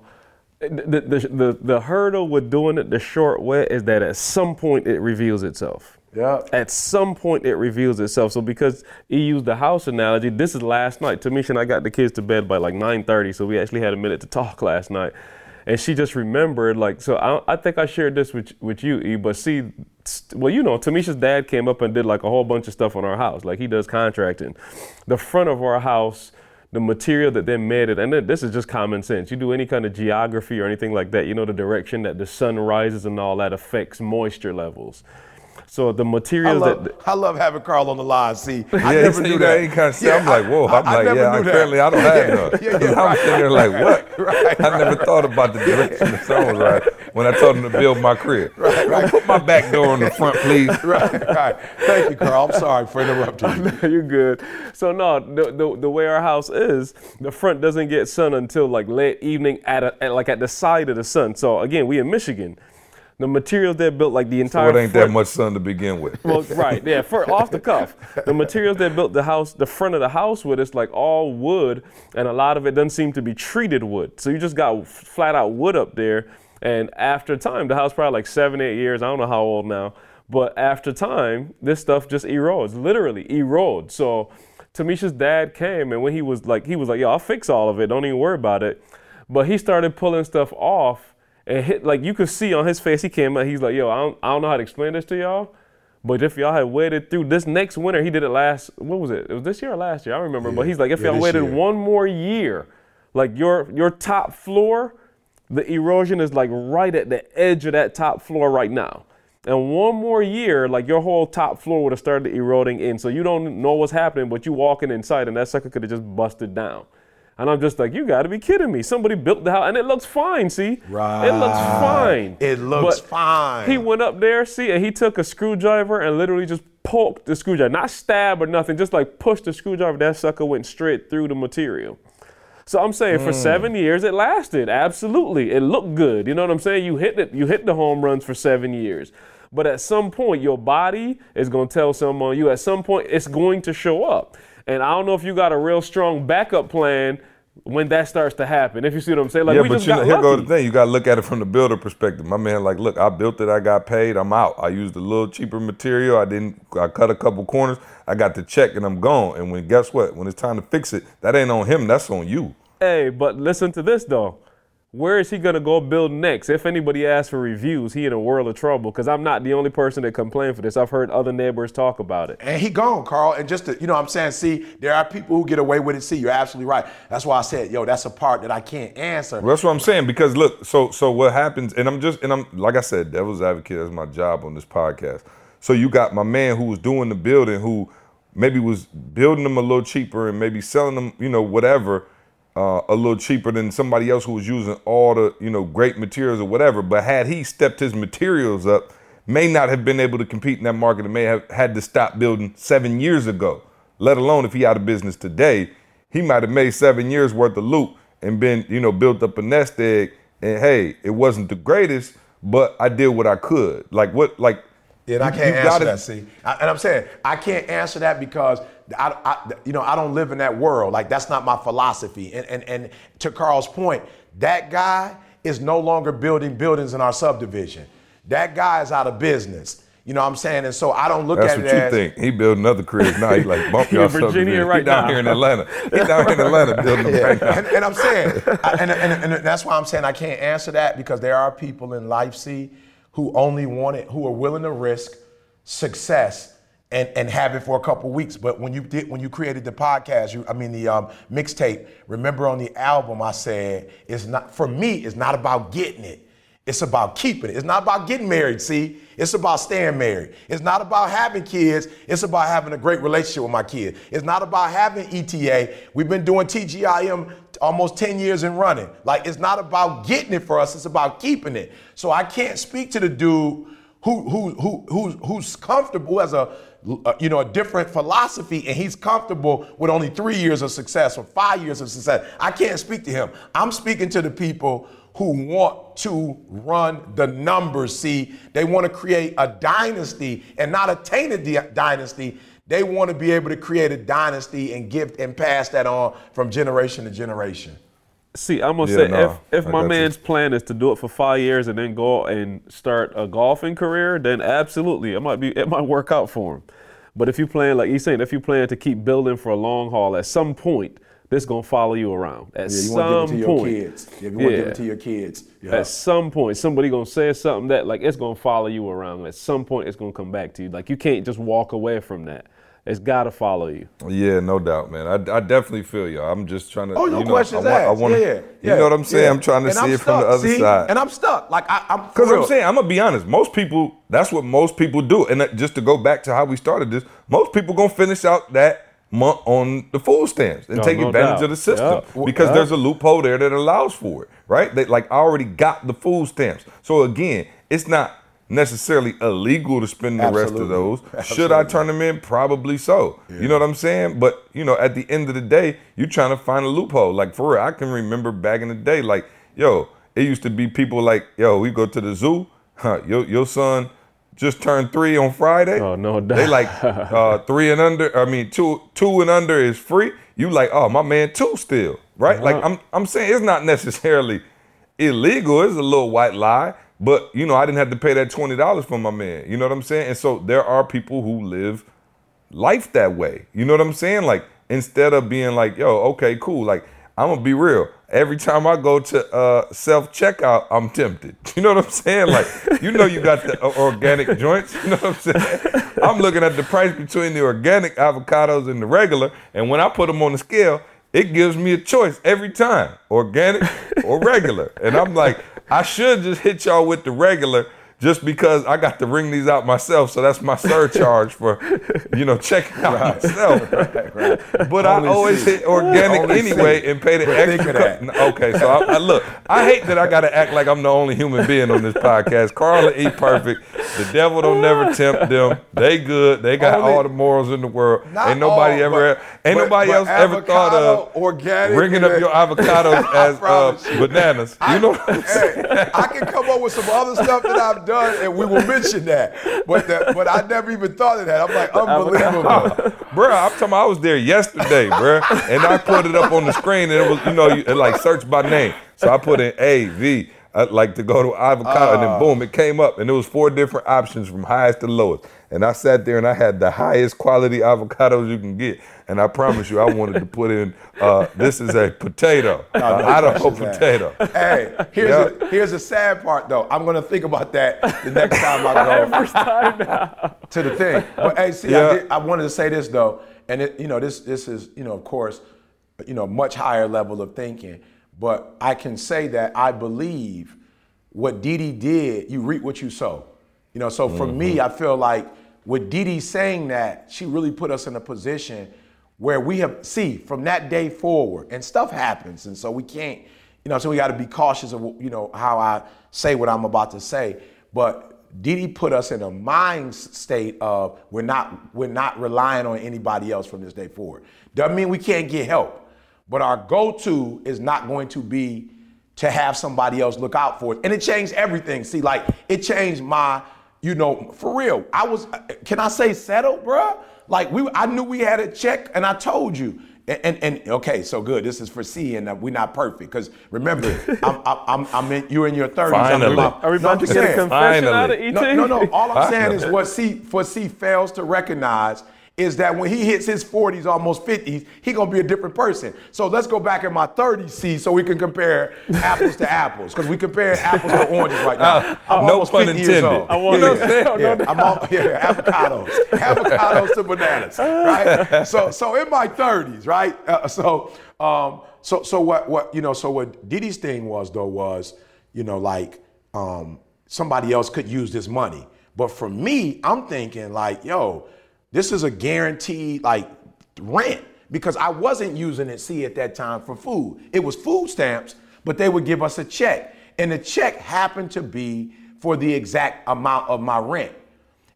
the, the, the, the hurdle with doing it the short way is that at some point it reveals itself. Yeah. At some point it reveals itself. So because he used the house analogy, this is last night. Tamisha and I got the kids to bed by like nine thirty, so we actually had a minute to talk last night. And she just remembered, like, so I, I think I shared this with with you, E, but see, well, you know, Tamisha's dad came up and did like a whole bunch of stuff on our house. Like he does contracting. The front of our house, the material that they made it, and this is just common sense. You do any kind of geography or anything like that, you know, the direction that the sun rises and all that affects moisture levels. So the materials I love, that I love having Carl on the line. See, yeah, I never knew that. that. Kind of yeah, I'm like, whoa. I'm I, like, I yeah. I apparently, I don't have yeah, none. Yeah, yeah, right, I'm sitting there like, what? Right, I never right. thought about the direction of the sun right when I told him to build my crib. Right, right. Put my back door on the front, please. Right, right. Thank you, Carl. I'm sorry for interrupting. Oh, no, you're good. So no, the, the the way our house is, the front doesn't get sun until like late evening at a, at like at the side of the sun. So again, we in Michigan. The materials that built like the entire. So it ain't front, that much sun to begin with. Well, right, yeah, for, off the cuff. The materials that built the house, the front of the house with, it's like all wood, and a lot of it doesn't seem to be treated wood. So you just got flat out wood up there, and after time, the house probably like seven, eight years. I don't know how old now, but after time, this stuff just erodes, literally erodes. So Tamisha's dad came, and when he was like, he was like, yo, I'll fix all of it. Don't even worry about it. But he started pulling stuff off. And hit, like you could see on his face, he came out, he's like, yo, I don't, I don't know how to explain this to y'all, but if y'all had waited through this next winter, he did it last, what was it? It was this year or last year? I remember, yeah. But he's like, if yeah, y'all waited year. one more year, like your your top floor, the erosion is like right at the edge of that top floor right now. And one more year, like your whole top floor would have started eroding in. So you don't know what's happening, but you walking inside and that sucker could have just busted down. And I'm just like, you got to be kidding me. Somebody built the house, and it looks fine, see? Right. It looks fine. It looks but fine. He went up there, see, and he took a screwdriver and literally just poked the screwdriver. Not stab or nothing, just like pushed the screwdriver. That sucker went straight through the material. So I'm saying mm. for seven years, it lasted. Absolutely. It looked good. You know what I'm saying? You hit it. You hit the home runs for seven years. But at some point, your body is going to tell something on you. At some point, it's going to show up. And I don't know if you got a real strong backup plan when that starts to happen. If you see what I'm saying, like yeah, we but just you, got here lucky. Go the thing. You got to look at it from the builder perspective. My man, like, look, I built it, I got paid, I'm out. I used a little cheaper material. I didn't. I cut a couple corners. I got the check, and I'm gone. And when guess what? When it's time to fix it, that ain't on him. That's on you. Hey, but listen to this though. Where is he gonna go build next? If anybody asks for reviews, he in a world of trouble. Cause I'm not the only person that complained for this. I've heard other neighbors talk about it. And he gone, Carl. And just to, you know what I'm saying? See, there are people who get away with it. See, you're absolutely right. That's why I said, yo, that's a part that I can't answer. Well, that's what I'm saying. Because look, so so what happens, and I'm just, and I'm, like I said, devil's advocate, that's my job on this podcast. So you got my man who was doing the building, who maybe was building them a little cheaper and maybe selling them, you know, whatever. Uh, a little cheaper than somebody else who was using all the, you know, great materials or whatever. But had he stepped his materials up, may not have been able to compete in that market and may have had to stop building seven years ago, let alone if he out of business today. He might have made seven years worth of loot and been, you know, built up a nest egg. And, hey, it wasn't the greatest, but I did what I could. Like what, like. Yeah, and you, I can't answer gotta, that, see. I, and I'm saying I can't answer that because I, I, you know, I don't live in that world. Like, that's not my philosophy. And, and, and to Carl's point, that guy is no longer building buildings in our subdivision. That guy is out of business. You know what I'm saying? And so I don't look That's at it as... That's what you think. He built another crib now. He like, bump y'all Virginia right he down now. Here in Atlanta. He down here in Atlanta building them yeah. right now. And, and I'm saying, I, and, and, and that's why I'm saying I can't answer that because there are people in life, see, who only want it, who are willing to risk success and, and have it for a couple weeks. But when you did, when you created the podcast, you, I mean the um, mixtape, remember on the album I said, it's not for me, it's not about getting it. It's about keeping it. It's not about getting married, see? It's about staying married. It's not about having kids. It's about having a great relationship with my kids. It's not about having E T A. We've been doing T G I M almost ten years and running. Like, it's not about getting it for us. It's about keeping it. So I can't speak to the dude who who who who's, who's comfortable, who has a, a, you know, a different philosophy, and he's comfortable with only three years of success or five years of success. I can't speak to him. I'm speaking to the people who want to run the numbers, see? They want to create a dynasty and not a tainted di- dynasty. They want to be able to create a dynasty and give and pass that on from generation to generation. See, I'm gonna yeah, say no, if, if my man's you. plan is to do it for five years and then go and start a golfing career, then absolutely, it might be, it might work out for him. But if you plan, like he's saying, if you plan to keep building for a long haul, at some point, this gonna follow you around. At yeah, you some to give it to your point, kids. Yeah, you want to give it to your kids. Yeah. At some point, somebody gonna say something that like it's gonna follow you around. At some point, it's gonna come back to you. Like you can't just walk away from that. It's gotta follow you. Yeah, no doubt, man. I, I definitely feel you. I'm just trying to. Oh, your you know, question's I want, asked. I want, yeah, yeah, you yeah, know what I'm saying? Yeah. I'm trying to and see I'm it stuck, from the other see? side. And I'm stuck. Like I, I'm. Because I'm saying I'm gonna be honest. Most people, that's what most people do. And that, just to go back to how we started this, most people gonna finish out that month on the food stamps and no, take no advantage doubt. of the system yeah. because yeah. there's a loophole there that allows for it, right? They, like I already got the food stamps. So again, it's not necessarily illegal to spend the Absolutely. rest of those. Absolutely. Should I turn them in? Probably so. Yeah. You know what I'm saying? But you know, at the end of the day, you're trying to find a loophole. Like for real, I can remember back in the day, like, yo, it used to be people like, yo, we go to the zoo. huh, your, your son just turned three on Friday. Oh, no doubt. They like uh, three and under. I mean, two two and under is free. You like, oh, my man, two still, right? Uh-huh. Like I'm I'm saying it's not necessarily illegal. It's a little white lie. But, you know, I didn't have to pay that twenty dollars for my man. You know what I'm saying? And so there are people who live life that way. You know what I'm saying? Like, instead of being like, yo, okay, cool. Like, I'm going to be real. Every time I go to uh, self-checkout, I'm tempted. You know what I'm saying? Like, you know you got the uh, organic joints. You know what I'm saying? I'm looking at the price between the organic avocados and the regular. And when I put them on the scale, it gives me a choice every time, organic or regular. And I'm like, I should just hit y'all with the regular just because I got to ring these out myself. So that's my surcharge for, you know, checking out right. myself. Right, right. But only I always see. hit organic only anyway see. and pay the We're extra. That. Okay, so I, I look, I hate that I got to act like I'm the only human being on this podcast. Carl and E perfect. The devil don't never tempt them. They good. They got only, all the morals in the world. Ain't nobody all, ever, but, ain't nobody but, else but ever thought of organic ringing up your avocados as uh, you. bananas. I, you know what I'm hey, I can come up with some other stuff that I've done. And we will mention that, but that, but I never even thought of that. I'm like, unbelievable, bro. I'm talking about I was there yesterday, bro, and I put it up on the screen, and it was, you know, you, it like search by name. So I put in A, V, I like to go to avocado, uh, and then boom, it came up, and it was four different options from highest to lowest. And I sat there and I had the highest quality avocados you can get. And I promise you, I wanted to put in, uh, this is a potato, no, uh, no Idaho potato. That. Hey, here's yep. a, here's the sad part though. I'm gonna think about that the next time I go time to the thing. But hey, see, yeah. I, did, I wanted to say this though, and it, you know, this this is, you know, of course, you know, much higher level of thinking. But I can say that I believe what Dee Dee did, you reap what you sow. You know, so for mm-hmm. me, I feel like with Dee Dee saying that, she really put us in a position where we have, see, from that day forward, and stuff happens, and so we can't, you know, so we got to be cautious of, you know, how I say what I'm about to say. But Dee Dee put us in a mind state of we're not, we're not relying on anybody else from this day forward. Doesn't mean we can't get help. But our go-to is not going to be to have somebody else look out for it. And it changed everything. See, like, it changed my, you know, for real. I was, can I say settled, bruh? Like, we, I knew we had a check, and I told you. And, and, and okay, so good, this is for C, and we're not perfect. Because remember, I'm, I'm, I'm in, you're in your thirties. Finally. About, Are we about no, to get a confession Finally. out of E T? No, no, no, all I'm Finally. saying is what C, for C fails to recognize is that when he hits his forties, almost fifties, he gonna be a different person. So let's go back in my thirties, see, so we can compare apples to apples, because we compare apples to oranges right now. Uh, I'm no pun intended. I want yeah, to yeah, no, yeah. no, I'm all, yeah, avocados, avocados to bananas, right? So, so in my thirties, right? Uh, so, um, so, so what, what, you know, so what Dee Dee's thing was though was, you know, like um, somebody else could use this money, but for me, I'm thinking like, yo. This is a guaranteed like rent because I wasn't using it, see, at that time for food. It was food stamps, but they would give us a check. And the check happened to be for the exact amount of my rent.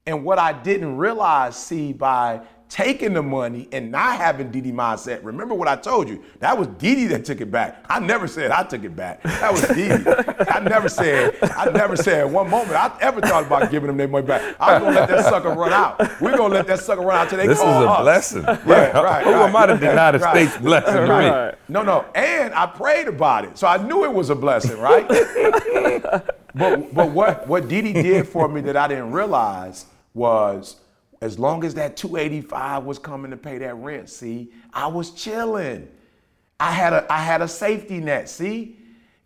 And what I didn't realize, see, by taking the money and not having Dee Dee mindset, remember what I told you, that was Dee Dee that took it back. I never said I took it back. That was Dee Dee. I never said, I never said one moment I ever thought about giving them their money back. I was going to let that sucker run out. We're going to let that sucker run out till they this call us. This is a us. blessing. Right, yeah. right, Who right, am I to right, deny the right. state's blessing to right. me? No, no, and I prayed about it. So I knew it was a blessing, right? but but what, what Dee Dee did for me that I didn't realize was, as long as that two eighty-five was coming to pay that rent, see, I was chilling. I had a I had a safety net, see?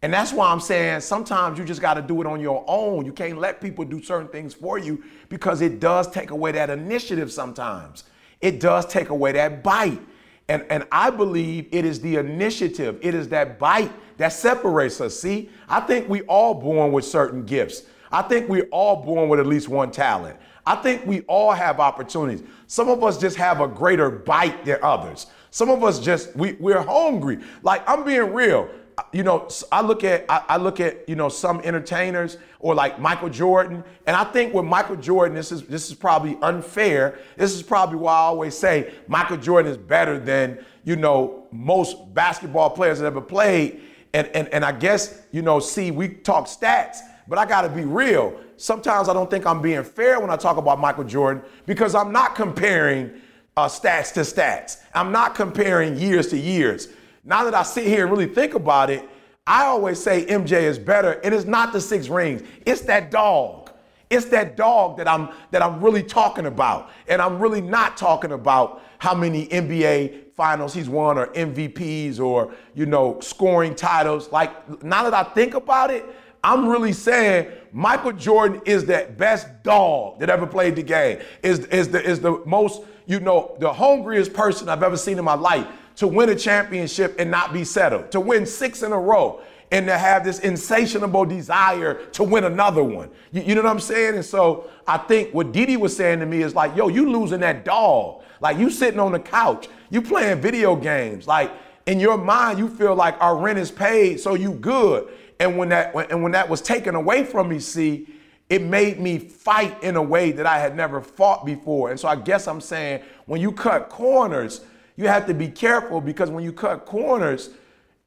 And that's why I'm saying sometimes you just got to do it on your own. You can't let people do certain things for you because it does take away that initiative sometimes. It does take away that bite. And, and I believe it is the initiative. It is that bite that separates us, see? I think we all born with certain gifts. I think we're all born with at least one talent. I think we all have opportunities. Some of us just have a greater bite than others. Some of us just, we, we're hungry. Like, I'm being real. You know, I look at, I, I look at, you know, some entertainers or like Michael Jordan. And I think with Michael Jordan, this is, this is probably unfair. This is probably why I always say Michael Jordan is better than, you know, most basketball players that ever played. And, and, and I guess, you know, see, we talk stats. But I gotta be real. Sometimes I don't think I'm being fair when I talk about Michael Jordan, because I'm not comparing uh, stats to stats. I'm not comparing years to years. Now that I sit here and really think about it, I always say M J is better, and it's not the six rings. It's that dog. It's that dog that I'm that I'm really talking about. And I'm really not talking about how many N B A finals he's won or M V Ps or, you know, scoring titles. Like, now that I think about it, I'm really saying Michael Jordan is that best dog that ever played the game. Is is the is the most, you know, the hungriest person I've ever seen in my life to win a championship and not be settled, to win six in a row and to have this insatiable desire to win another one. You, you know what I'm saying? And so I think what Dee Dee was saying to me is like, yo, you losing that dog. Like, you sitting on the couch, you playing video games. Like, in your mind, you feel like our rent is paid, so you good. And when that and when that was taken away from me, see, it made me fight in a way that I had never fought before. And so I guess I'm saying, when you cut corners, you have to be careful, because when you cut corners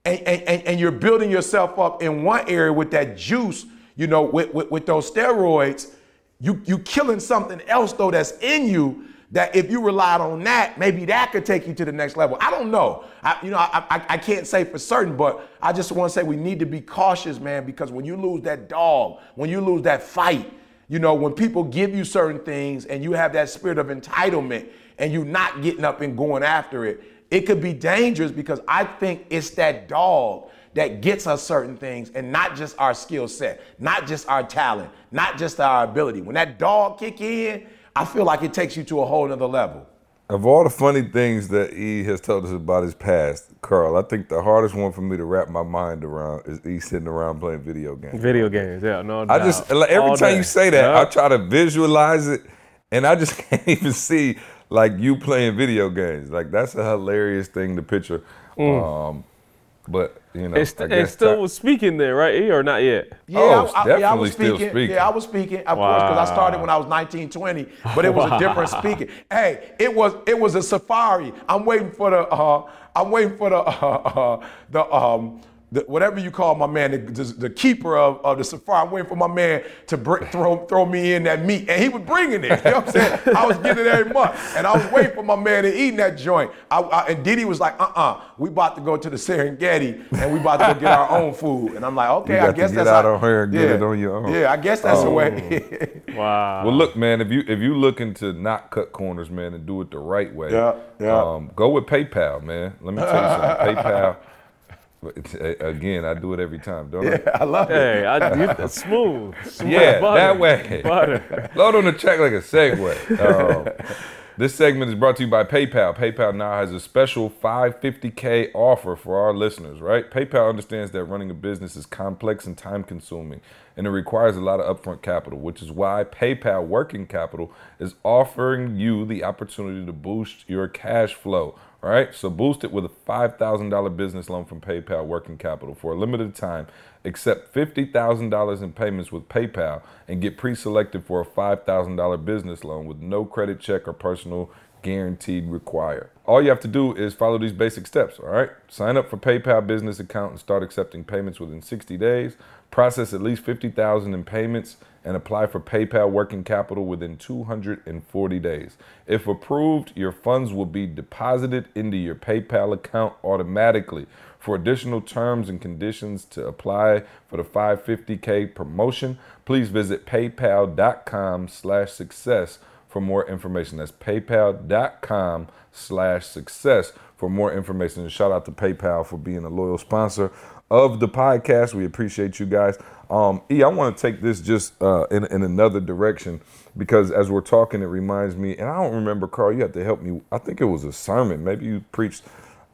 and, and, and you're building yourself up in one area with that juice, you know, with, with, with those steroids, you, you killing something else, though, that's in you, that if you relied on that, maybe that could take you to the next level. I don't know. I, you know, I, I, I can't say for certain, but I just want to say we need to be cautious, man, because when you lose that dog, when you lose that fight, you know, when people give you certain things and you have that spirit of entitlement and you're not getting up and going after it, it could be dangerous, because I think it's that dog that gets us certain things, and not just our skill set, not just our talent, not just our ability. When that dog kick in, I feel like it takes you to a whole nother level. Of all the funny things that E has told us about his past, Carl, I think the hardest one for me to wrap my mind around is E sitting around playing video games. Video games, yeah, no doubt. I just, like, every all time day. You say that, yeah. I try to visualize it, and I just can't even see, like, you playing video games. Like, that's a hilarious thing to picture. Mm. Um, but, you know, it's, I guess. It still t- was speaking there, right, E, or not yet? Yeah, oh, I, I, yeah, I was speaking. Still speaking. Yeah, I was speaking, of wow. course, because I started when I was nineteen, twenty, but it was wow. a different speaking. Hey, it was it was a safari. I'm waiting for the, uh, I'm waiting for the, uh, uh, the, um, the, whatever you call my man, the, the, the keeper of, of the safari. I'm waiting for my man to br- throw throw me in that meat, and he was bringing it. You know what I'm saying? I was getting it every month, and I was waiting for my man to eat that joint. I, I, and Dee Dee was like, "Uh-uh, we about to go to the Serengeti, and we about to go get our own food." And I'm like, "Okay, I guess to get that's out on her and yeah, get it on your own." Yeah, I guess that's oh. the way. Wow. Well, look, man, if you if you looking to not cut corners, man, and do it the right way, yeah, yeah. Um, go with PayPal, man. Let me tell you something, PayPal. It's, again, I do it every time, don't yeah, I? I love it. Hey, I get that smooth. smooth. Yeah, butter, that way. Butter. Load on the track like a Segway. Um, this segment is brought to you by PayPal. PayPal now has a special five hundred fifty thousand dollars offer for our listeners, right? PayPal understands that running a business is complex and time-consuming, and it requires a lot of upfront capital, which is why PayPal Working Capital is offering you the opportunity to boost your cash flow. All right, so boost it with a five thousand dollars business loan from PayPal Working Capital for a limited time. Accept fifty thousand dollars in payments with PayPal and get pre-selected for a five thousand dollars business loan with no credit check or personal guaranteed required. All you have to do is follow these basic steps, all right? Sign up for PayPal business account and start accepting payments within sixty days. Process at least fifty thousand dollars in payments and apply for PayPal Working Capital within two hundred forty days. If approved, your funds will be deposited into your PayPal account automatically. For additional terms and conditions to apply for the five hundred fifty thousand dollars promotion, please visit paypal.com slash success for more information. That's paypal.com slash success for more information. And shout out to PayPal for being a loyal sponsor of the podcast. We appreciate you guys. Um, E, I want to take this just uh, in, in another direction, because as we're talking, it reminds me, and I don't remember, Carl, you have to help me. I think it was a sermon. Maybe you preached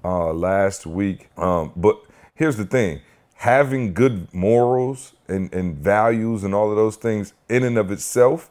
uh, last week. Um, but here's the thing. Having good morals and, and values and all of those things in and of itself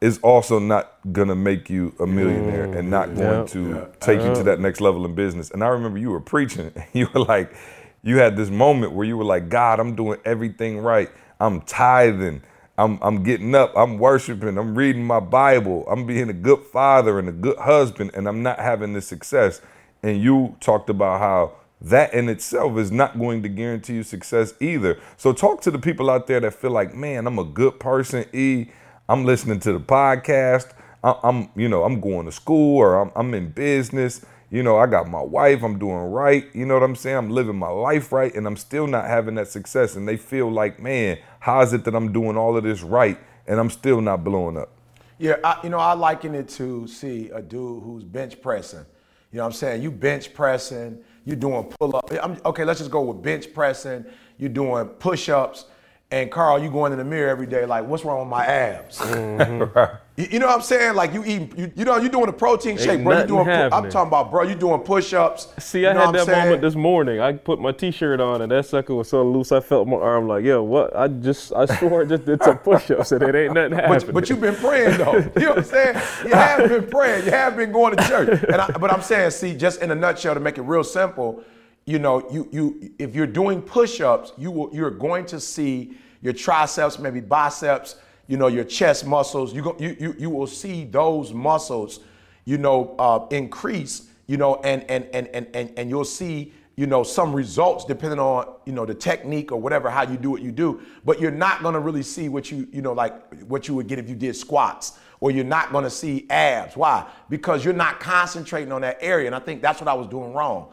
is also not going to make you a millionaire mm, and not going yeah, to yeah. take you to that next level in business. And I remember you were preaching. And you were like, you had this moment where you were like, God, I'm doing everything right. I'm tithing. I'm I'm getting up. I'm worshiping. I'm reading my Bible. I'm being a good father and a good husband, and I'm not having this success. And you talked about how that in itself is not going to guarantee you success either. So talk to the people out there that feel like, man, I'm a good person, E. I'm listening to the podcast. I'm, you know, I'm going to school, or I'm, I'm in business. You know, I got my wife. I'm doing right. You know what I'm saying? I'm living my life right, and I'm still not having that success. And they feel like, man, how is it that I'm doing all of this right and I'm still not blowing up? Yeah, I, you know, I liken it to see a dude who's bench pressing. You know what I'm saying? You bench pressing. You're doing pull-ups. Okay, let's just go with bench pressing. You're doing push-ups. And, Carl, you going in the mirror every day like, what's wrong with my abs? Mm-hmm. Right. you, you know what I'm saying? Like, you eating, you, you know, you're doing a protein Ain't shake, bro. You doing, I'm talking about, bro, you doing push-ups. See, I you know had that saying? moment this morning. I put my T-shirt on, and that sucker was so loose, I felt my arm like, yo, what? I just, I swore I just did some push-ups, and it ain't nothing happening. But, but you've been praying, though. You know what I'm saying? You have been praying. You have been going to church. And I, but I'm saying, see, just in a nutshell, to make it real simple, you know, you you if you're doing push-ups, you will, you're going to see your triceps, maybe biceps, you know, your chest muscles. You go, you you you will see those muscles, you know, uh, increase, you know, and and and and and and you'll see, you know, some results depending on, you know, the technique or whatever, how you do what you do. But you're not gonna really see what you you know like what you would get if you did squats. Or you're not gonna see abs. Why? Because you're not concentrating on that area. And I think that's what I was doing wrong.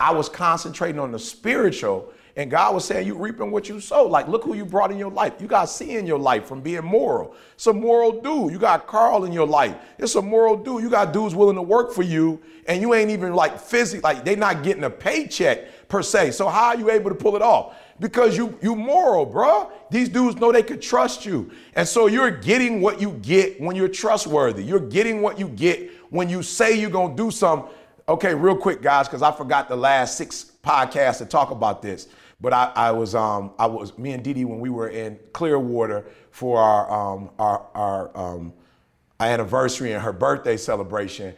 I was concentrating on the spiritual, and God was saying, you reaping what you sow. Like, look who you brought in your life. You got C in your life from being moral. It's a moral dude. You got Carl in your life. It's a moral dude. You got dudes willing to work for you, and you ain't even like physically, like they not getting a paycheck per se. So how are you able to pull it off? Because you you moral, bro. These dudes know they could trust you. And so you're getting what you get when you're trustworthy. You're getting what you get when you say you're going to do something. Okay, real quick, guys, because I forgot the last six podcasts to talk about this. But I, I was, um, I was, me and Dee Dee, when we were in Clearwater for our, um, our, our, um, our anniversary and her birthday celebration,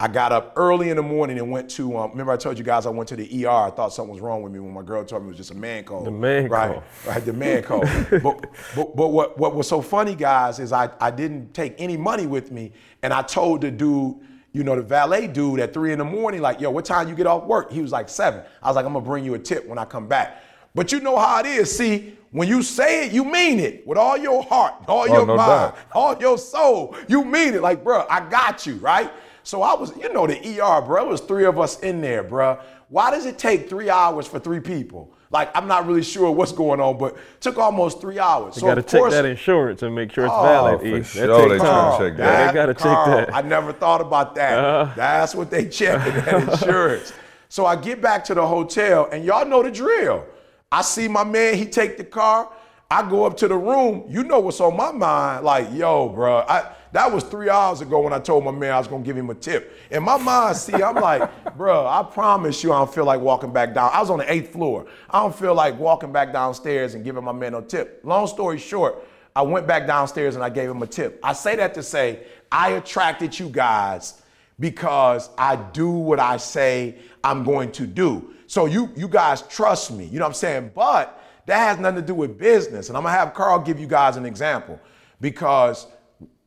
I got up early in the morning and went to, um, remember I told you guys I went to the E R. I thought something was wrong with me when my girl told me it was just a man cold. The man right? cold. Right, the man cold. but but, but what, what was so funny, guys, is I, I didn't take any money with me, and I told the dude, you know, the valet dude at three in the morning, like, yo, what time you get off work? He was like seven. I was like, I'm gonna bring you a tip when I come back. But you know how it is. See, when you say it, you mean it with all your heart, all oh, your no mind, doubt. all your soul. You mean it. Like, bro, I got you, right? So I was, you know, the E R, bro, it was three of us in there, bro. Why does it take three hours for three people? Like, I'm not really sure what's going on, but it took almost three hours. You so got to check that insurance and make sure it's oh, valid. For sure they got to check that. They got to check that. I never thought about that. Uh, That's what they checked, that insurance. So I get back to the hotel, and y'all know the drill. I see my man. He take the car. I go up to the room. You know what's on my mind. Like, yo, bro, I, that was three hours ago when I told my man I was going to give him a tip. In my mind, see, I'm like, bro, I promise you I don't feel like walking back down. I was on the eighth floor. I don't feel like walking back downstairs and giving my man no tip. Long story short, I went back downstairs and I gave him a tip. I say that to say I attracted you guys because I do what I say I'm going to do. So you, you guys trust me. You know what I'm saying? But that has nothing to do with business. And I'm going to have Carl give you guys an example, because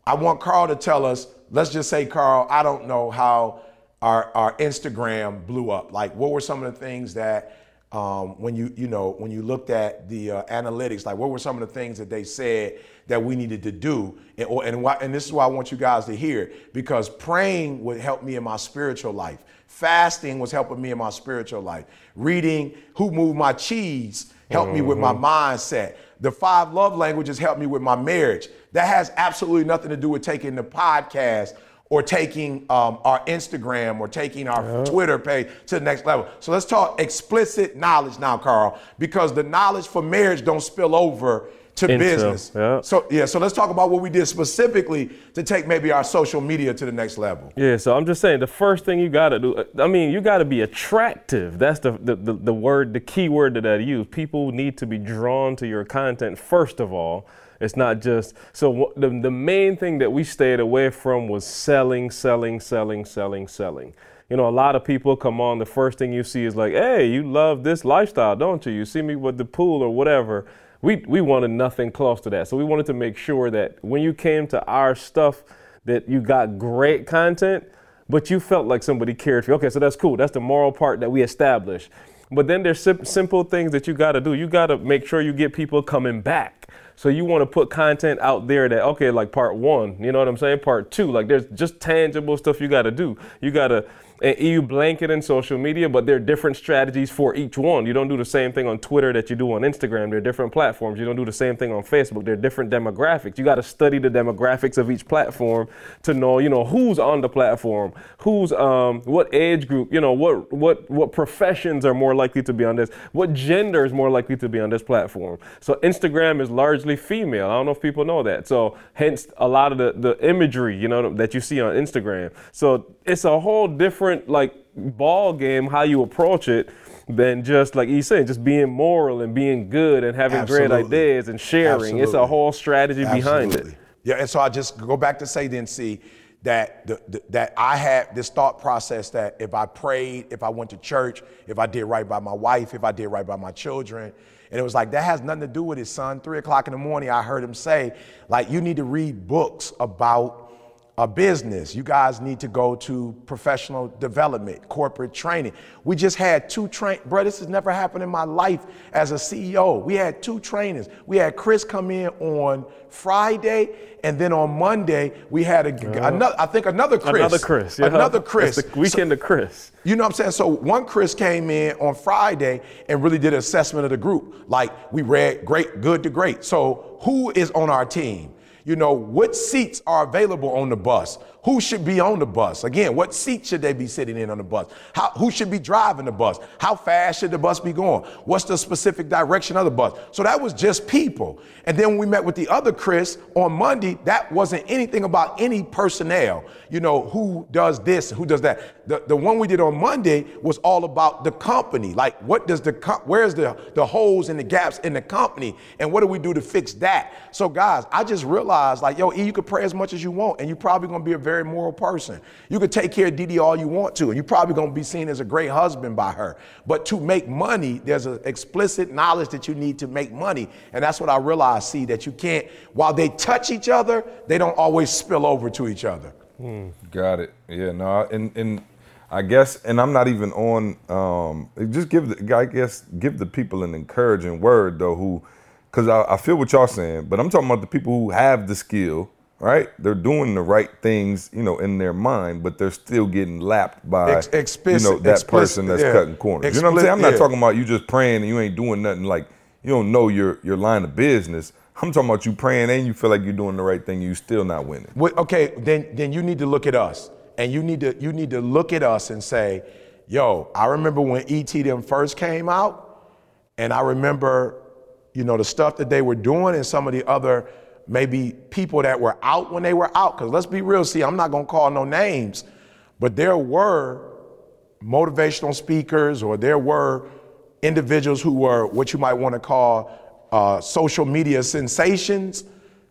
I want Carl to tell us, let's just say, Carl, I don't know how our, our Instagram blew up. Like, what were some of the things that um, when you, you know, when you looked at the uh, analytics, like what were some of the things that they said that we needed to do? And, or, and, why, and this is why I want you guys to hear it, because praying would help me in my spiritual life. Fasting was helping me in my spiritual life. Reading Who Moved My Cheese helped me with my mindset. The five love languages helped me with my marriage. That has absolutely nothing to do with taking the podcast or taking um, our Instagram or taking our yeah. Twitter page to the next level. So let's talk explicit knowledge now, Carl, because the knowledge for marriage don't spill over to In business. So, yeah. so yeah, so let's talk about what we did specifically to take maybe our social media to the next level. Yeah, so I'm just saying the first thing you gotta do, I mean, you gotta be attractive. That's the the, the, the word, the key word that I use. People need to be drawn to your content first of all. It's not just, so the, the main thing that we stayed away from was selling, selling, selling, selling, selling. You know, a lot of people come on, the first thing you see is like, hey, you love this lifestyle, don't you? You see me with the pool or whatever. We, we wanted nothing close to that. So we wanted to make sure that when you came to our stuff that you got great content, but you felt like somebody cared for you. Okay, so that's cool. That's the moral part that we established. But then there's sim- simple things that you got to do. You got to make sure you get people coming back. So you want to put content out there that, okay, like part one, you know what I'm saying? Part two, like there's just tangible stuff you got to do. You got to, and you blanket in social media, but there are different strategies for each one. You don't do the same thing on Twitter that you do on Instagram. There are different platforms. You don't do the same thing on Facebook. There are different demographics. You got to study the demographics of each platform to know, you know, who's on the platform, who's, um, what age group, you know, what, what, what professions are more likely to be on this, what gender is more likely to be on this platform. So Instagram is largely female. I don't know if people know that. So hence a lot of the, the imagery, you know, that you see on Instagram. So it's a whole different like ball game, how you approach it than just like you said, just being moral and being good and having Absolutely. Great ideas and sharing. Absolutely. It's a whole strategy Absolutely. Behind it. Yeah. And so I just go back to say then see that the, the, that I had this thought process that if I prayed, if I went to church, if I did right by my wife, if I did right by my children, and it was like, that has nothing to do with his son. Three o'clock in the morning, I heard him say, like, you need to read books about a business. You guys need to go to professional development, corporate training. We just had two train, bro, this has never happened in my life as a C E O. We had two trainers. We had Chris come in on Friday, and then on Monday, we had a, uh-huh. another, I think another Chris. Another Chris. Yeah. Another Chris. It's the weekend so, of Chris. You know what I'm saying? So one Chris came in on Friday and really did an assessment of the group. Like we read great, good to great. So who is on our team? You know, what seats are available on the bus? Who should be on the bus? Again, what seat should they be sitting in on the bus? How, who should be driving the bus? How fast should the bus be going? What's the specific direction of the bus? So that was just people. And then when we met with the other Chris on Monday, that wasn't anything about any personnel. You know, who does this, who does that? The, the one we did on Monday was all about the company. Like, what does the, com- where's the, the holes and the gaps in the company? And what do we do to fix that? So guys, I just realized like, yo, E, you could pray as much as you want and you're probably going to be a very moral person. You could take care of Dee Dee all you want to, and you're probably going to be seen as a great husband by her. But to make money, there's an explicit knowledge that you need to make money. And that's what I realized, see, that you can't, while they touch each other, they don't always spill over to each other. Mm. Got it. Yeah, no, and, and I guess, and I'm not even on, um, just give the, I guess, give the people an encouraging word, though, who, because I, I feel what y'all saying, but I'm talking about the people who have the skill, right? They're doing the right things, you know, in their mind, but they're still getting lapped by, Ex- explicit, you know, that explicit, person that's yeah. cutting corners. Explicit, you know what I'm saying? I'm not yeah. talking about you just praying and you ain't doing nothing. Like, you don't know your, your line of business. I'm talking about you praying and you feel like you're doing the right thing. You still not winning. Well, okay, then then you need to look at us. And you need to you need to look at us and say, yo, I remember when E T them first came out, and I remember, you know, the stuff that they were doing and some of the other maybe people that were out when they were out. Because let's be real, see, I'm not going to call no names, but there were motivational speakers or there were individuals who were what you might want to call uh, social media sensations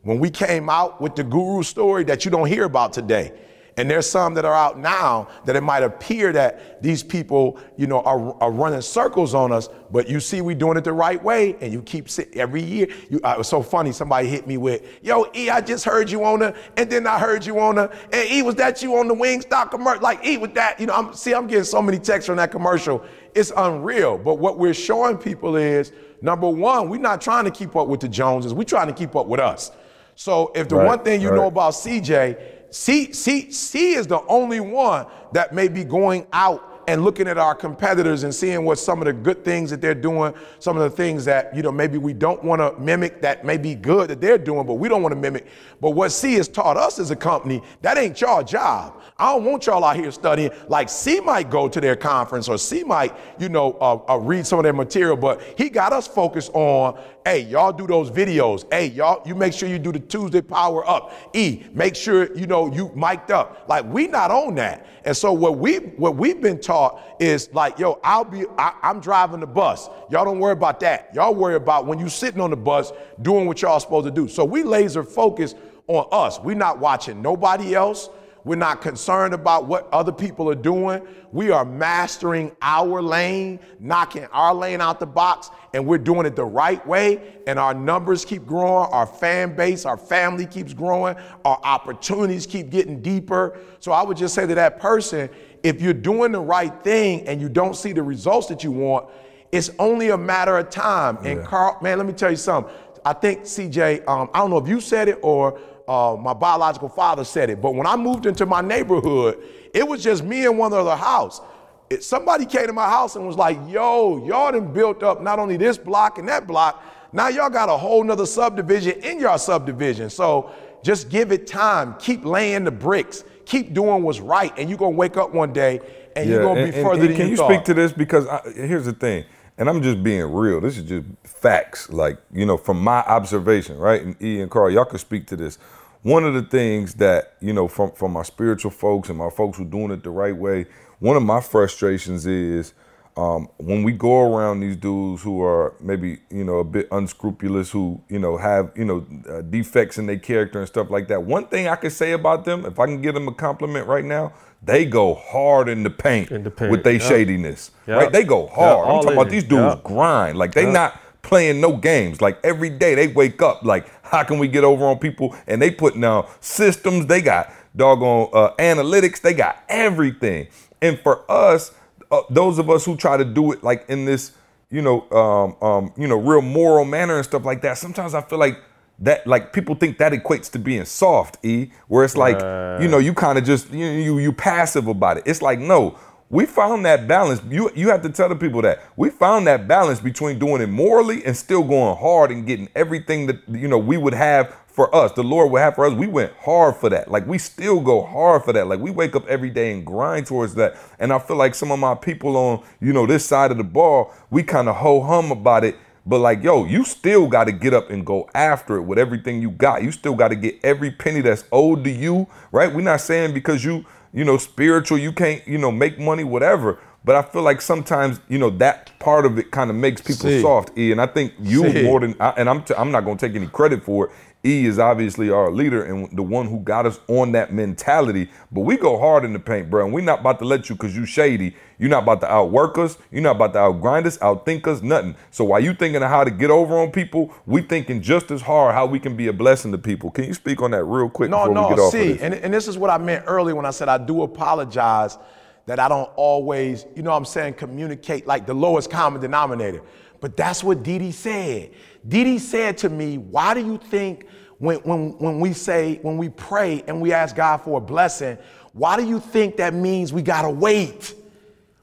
when we came out with the guru story that you don't hear about today. And there's some that are out now that it might appear that these people, you know, are, are running circles on us, but you see we doing it the right way, and you keep sit every year. You, uh, it was so funny, somebody hit me with, yo, E, I just heard you on the, and then I heard you on the, and E, was that you on the Wingstop commercial? Like, E, with that, you know, I'm see, I'm getting so many texts from that commercial. It's unreal, but what we're showing people is, number one, we're not trying to keep up with the Joneses, we're trying to keep up with us. So if the right, one thing you right. know about C J, C, C, C is the only one that may be going out and looking at our competitors and seeing what some of the good things that they're doing, some of the things that, you know, maybe we don't want to mimic that may be good that they're doing, but we don't want to mimic. But what C has taught us as a company, that ain't y'all job. I don't want y'all out here studying. Like C might go to their conference or C might, you know, uh, uh, read some of their material, but he got us focused on, hey, y'all do those videos. Hey, y'all, you make sure you do the Tuesday power up. E, make sure, you know, you mic'd up. Like we not on that. And so what, we, what we've been taught is like, yo, I'll be, I, I'm driving the bus. Y'all don't worry about that. Y'all worry about when you sitting on the bus doing what y'all supposed to do. So we laser focused on us. We not watching nobody else. We're not concerned about what other people are doing. We are mastering our lane, knocking our lane out the box, and we're doing it the right way. And our numbers keep growing, our fan base, our family keeps growing, our opportunities keep getting deeper. So I would just say to that person, if you're doing the right thing and you don't see the results that you want, it's only a matter of time. Yeah. And Carl, man, let me tell you something. I think C J, um, I don't know if you said it or uh, my biological father said it, but when I moved into my neighborhood, it was just me and one other house. It, somebody came to my house and was like, yo, y'all done built up not only this block and that block, now y'all got a whole nother subdivision in your subdivision. So just give it time. Keep laying the bricks. Keep doing what's right, and you're going to wake up one day and yeah, you're going to be and, further and, and than can you thought. Can you speak to this? Because I, here's the thing, and I'm just being real. This is just facts, like, you know, from my observation, right? And E and Carl, y'all could speak to this. One of the things that, you know, from, from my spiritual folks and my folks who are doing it the right way, one of my frustrations is um, when we go around these dudes who are maybe, you know, a bit unscrupulous, who, you know, have, you know, uh, defects in their character and stuff like that. One thing I could say about them, if I can give them a compliment right now, they go hard in the paint, in the paint. with their yep. shadiness. Yep. Right? They go hard. Yep. I'm talking about these dudes yep. grind. Like, they yep. not playing no games. Like, every day they wake up, like, how can we get over on people? And they putting out systems. They got doggone uh, analytics. They got everything. And for us, uh, those of us who try to do it like in this, you know, um, um, you know, real moral manner and stuff like that, sometimes I feel like that, like people think that equates to being soft, E, where it's like, uh, you know, you kind of just, you, you you passive about it. It's like, no, we found that balance. You you have to tell the people that we found that balance between doing it morally and still going hard and getting everything that, you know, we would have for us, the Lord will have for us. We went hard for that. Like, we still go hard for that. Like, we wake up every day and grind towards that. And I feel like some of my people on, you know, this side of the ball, we kind of ho-hum about it. But like, yo, you still got to get up and go after it with everything you got. You still got to get every penny that's owed to you, right? We're not saying because you, you know, spiritual, you can't, you know, make money, whatever. But I feel like sometimes, you know, that part of it kind of makes people See. soft, E. And I think you See. more than, I, and I'm, t- I'm not going to take any credit for it. E is obviously our leader and the one who got us on that mentality. But we go hard in the paint, bro. And we're not about to let you because you shady. You're not about to outwork us. You're not about to outgrind us, outthink us, nothing. So while you thinking of how to get over on people, we thinking just as hard how we can be a blessing to people. Can you speak on that real quick no, before no, we get off see, of this? No, no, see, and this is what I meant earlier when I said I do apologize that I don't always, you know what I'm saying, communicate like the lowest common denominator. But that's what Dee Dee said. Dee Dee said to me, why do you think when, when, when we say, when we pray and we ask God for a blessing, why do you think that means we gotta wait?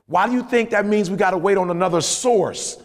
Why do you think that means we gotta wait on another source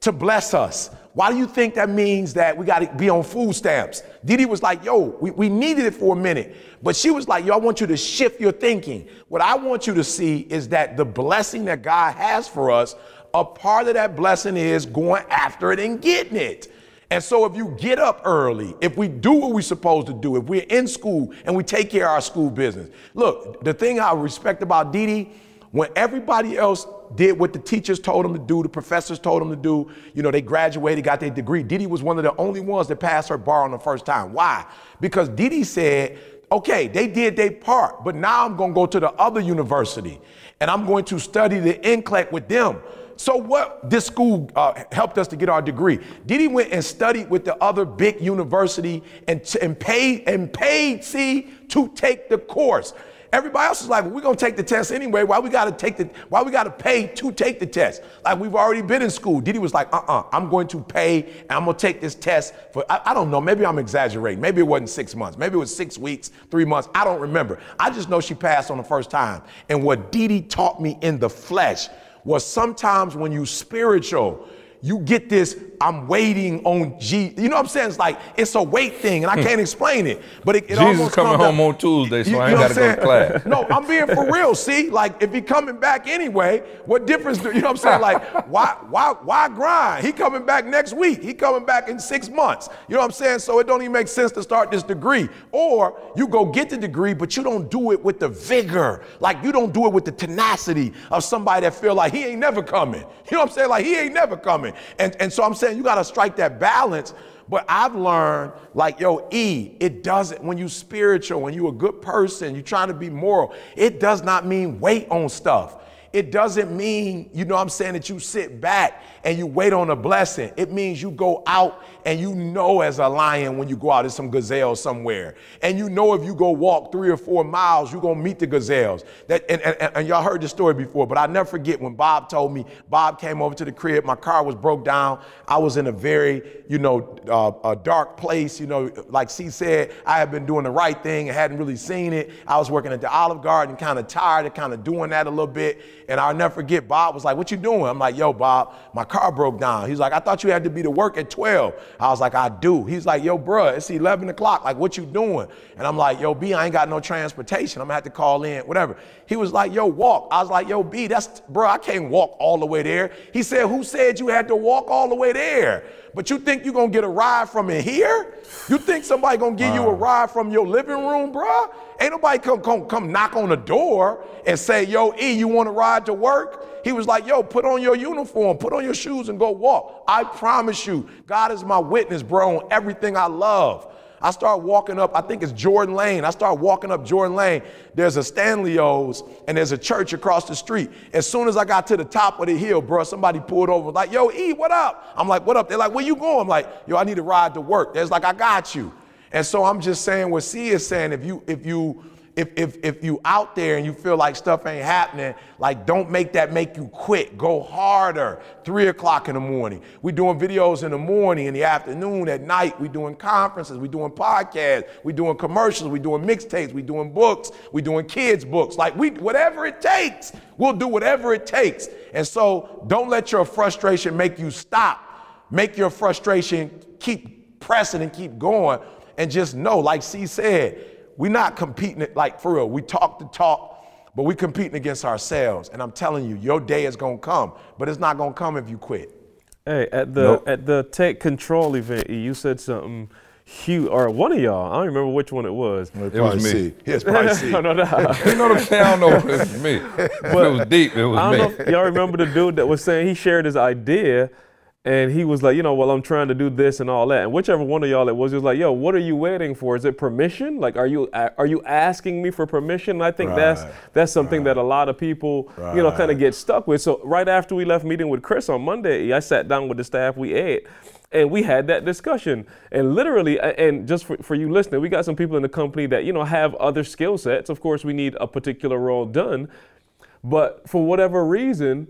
to bless us? Why do you think that means that we gotta be on food stamps? Dee Dee was like, yo, we, we needed it for a minute. But she was like, yo, I want you to shift your thinking. What I want you to see is that the blessing that God has for us, a part of that blessing is going after it and getting it. And so if you get up early, if we do what we're supposed to do, if we're in school and we take care of our school business. Look, the thing I respect about Dee Dee, when everybody else did what the teachers told them to do, the professors told them to do, you know, they graduated, got their degree. Dee Dee was one of the only ones that passed her bar on the first time. Why? Because Dee Dee said, okay, they did their part, but now I'm going to go to the other university and I'm going to study the N C L E C with them. So what this school uh, helped us to get our degree. Dee Dee went and studied with the other big university and, t- and paid, and paid C to take the course. Everybody else is like, well, we're going to take the test anyway. Why we got to take the, why we got to pay to take the test? Like, we've already been in school. Dee Dee was like, uh-uh, I'm going to pay and I'm going to take this test for, I, I don't know, maybe I'm exaggerating. Maybe it wasn't six months. Maybe it was six weeks, three months. I don't remember. I just know she passed on the first time. And what Dee Dee taught me in the flesh was sometimes when you spiritual, you get this, I'm waiting on Jesus. You know what I'm saying? It's like, it's a wait thing, and I can't explain it. But it, it Jesus almost coming comes home up, on Tuesday, so you, I ain't got to go to class. No, I'm being for real, see? Like, if he coming back anyway, what difference do, you know what I'm saying? Like, why why, why grind? He coming back next week. He coming back in six months. You know what I'm saying? So it don't even make sense to start this degree. Or you go get the degree, but you don't do it with the vigor. Like, you don't do it with the tenacity of somebody that feel like he ain't never coming. You know what I'm saying? Like, he ain't never coming. And, and so I'm saying you got to strike that balance. But I've learned, like, yo, E, it doesn't, when you spiritual, when you a good person, you're trying to be moral, it does not mean wait on stuff. It doesn't mean, you know what I'm saying, that you sit back and you wait on a blessing. It means you go out And you know as a lion when you go out, there's some gazelles somewhere. And you know if you go walk three or four miles, you're going to meet the gazelles. That, and and, and y'all heard this story before, but I'll never forget when Bob told me, Bob came over to the crib, my car was broke down. I was in a very, you know, uh, a dark place, you know, like she said, I had been doing the right thing and hadn't really seen it. I was working at the Olive Garden, kind of tired of kind of doing that a little bit. And I'll never forget, Bob was like, what you doing? I'm like, yo, Bob, my car broke down. He's like, I thought you had to be to work at twelve. I was like, I do. He's like, yo, bruh, it's eleven o'clock. Like, what you doing? And I'm like, yo, B, I ain't got no transportation. I'm gonna have to call in, whatever. He was like, yo, walk. I was like, yo, B, that's, bruh, I can't walk all the way there. He said, who said you had to walk all the way there? But you think you're gonna get a ride from in here? You think somebody gonna give wow. you a ride from your living room, bruh? Ain't nobody come, come, come knock on the door and say, yo, E, you want to ride to work? He was like, yo, put on your uniform, put on your shoes and go walk. I promise you, God is my witness, bro, on everything I love. I start walking up, I think it's Jordan Lane. I start walking up Jordan Lane. There's a Stanley's and there's a church across the street. As soon as I got to the top of the hill, bro, somebody pulled over like, yo, E, what up? I'm like, what up? They're like, where you going? I'm like, yo, I need a ride to work. They're like, I got you. And so I'm just saying what C is saying, if you, if you, if, if, if you out there and you feel like stuff ain't happening, like don't make that make you quit. Go harder. Three o'clock in the morning. We're doing videos in the morning, in the afternoon, at night. We're doing conferences. We're doing podcasts. We're doing commercials. We're doing mixtapes. We're doing books. We're doing kids' books. Like we, whatever it takes, we'll do whatever it takes. And so don't let your frustration make you stop. Make your frustration keep pressing and keep going. And just know, like C said, we're not competing, like for real. We talk the talk, but we're competing against ourselves. And I'm telling you, your day is going to come, but it's not going to come if you quit. Hey, at the nope. at the Take Control event, you said something huge, or one of y'all, I don't remember which one it was. It, it was me. Yes, probably C. no, no, no. You know, the town over it was me. But it was deep, it was I don't me. Know y'all remember the dude that was saying he shared his idea. And he was like, you know, well, I'm trying to do this and all that. And whichever one of y'all it was, he was like, yo, what are you waiting for? Is it permission? Like, are you are you asking me for permission? And I think right. that's that's something right. that a lot of people, right. you know, kind of get stuck with. So right after we left meeting with Chris on Monday, I sat down with the staff, we ate, and we had that discussion. And literally, and just for, for you listening, we got some people in the company that, you know, have other skill sets. Of course, we need a particular role done. But for whatever reason,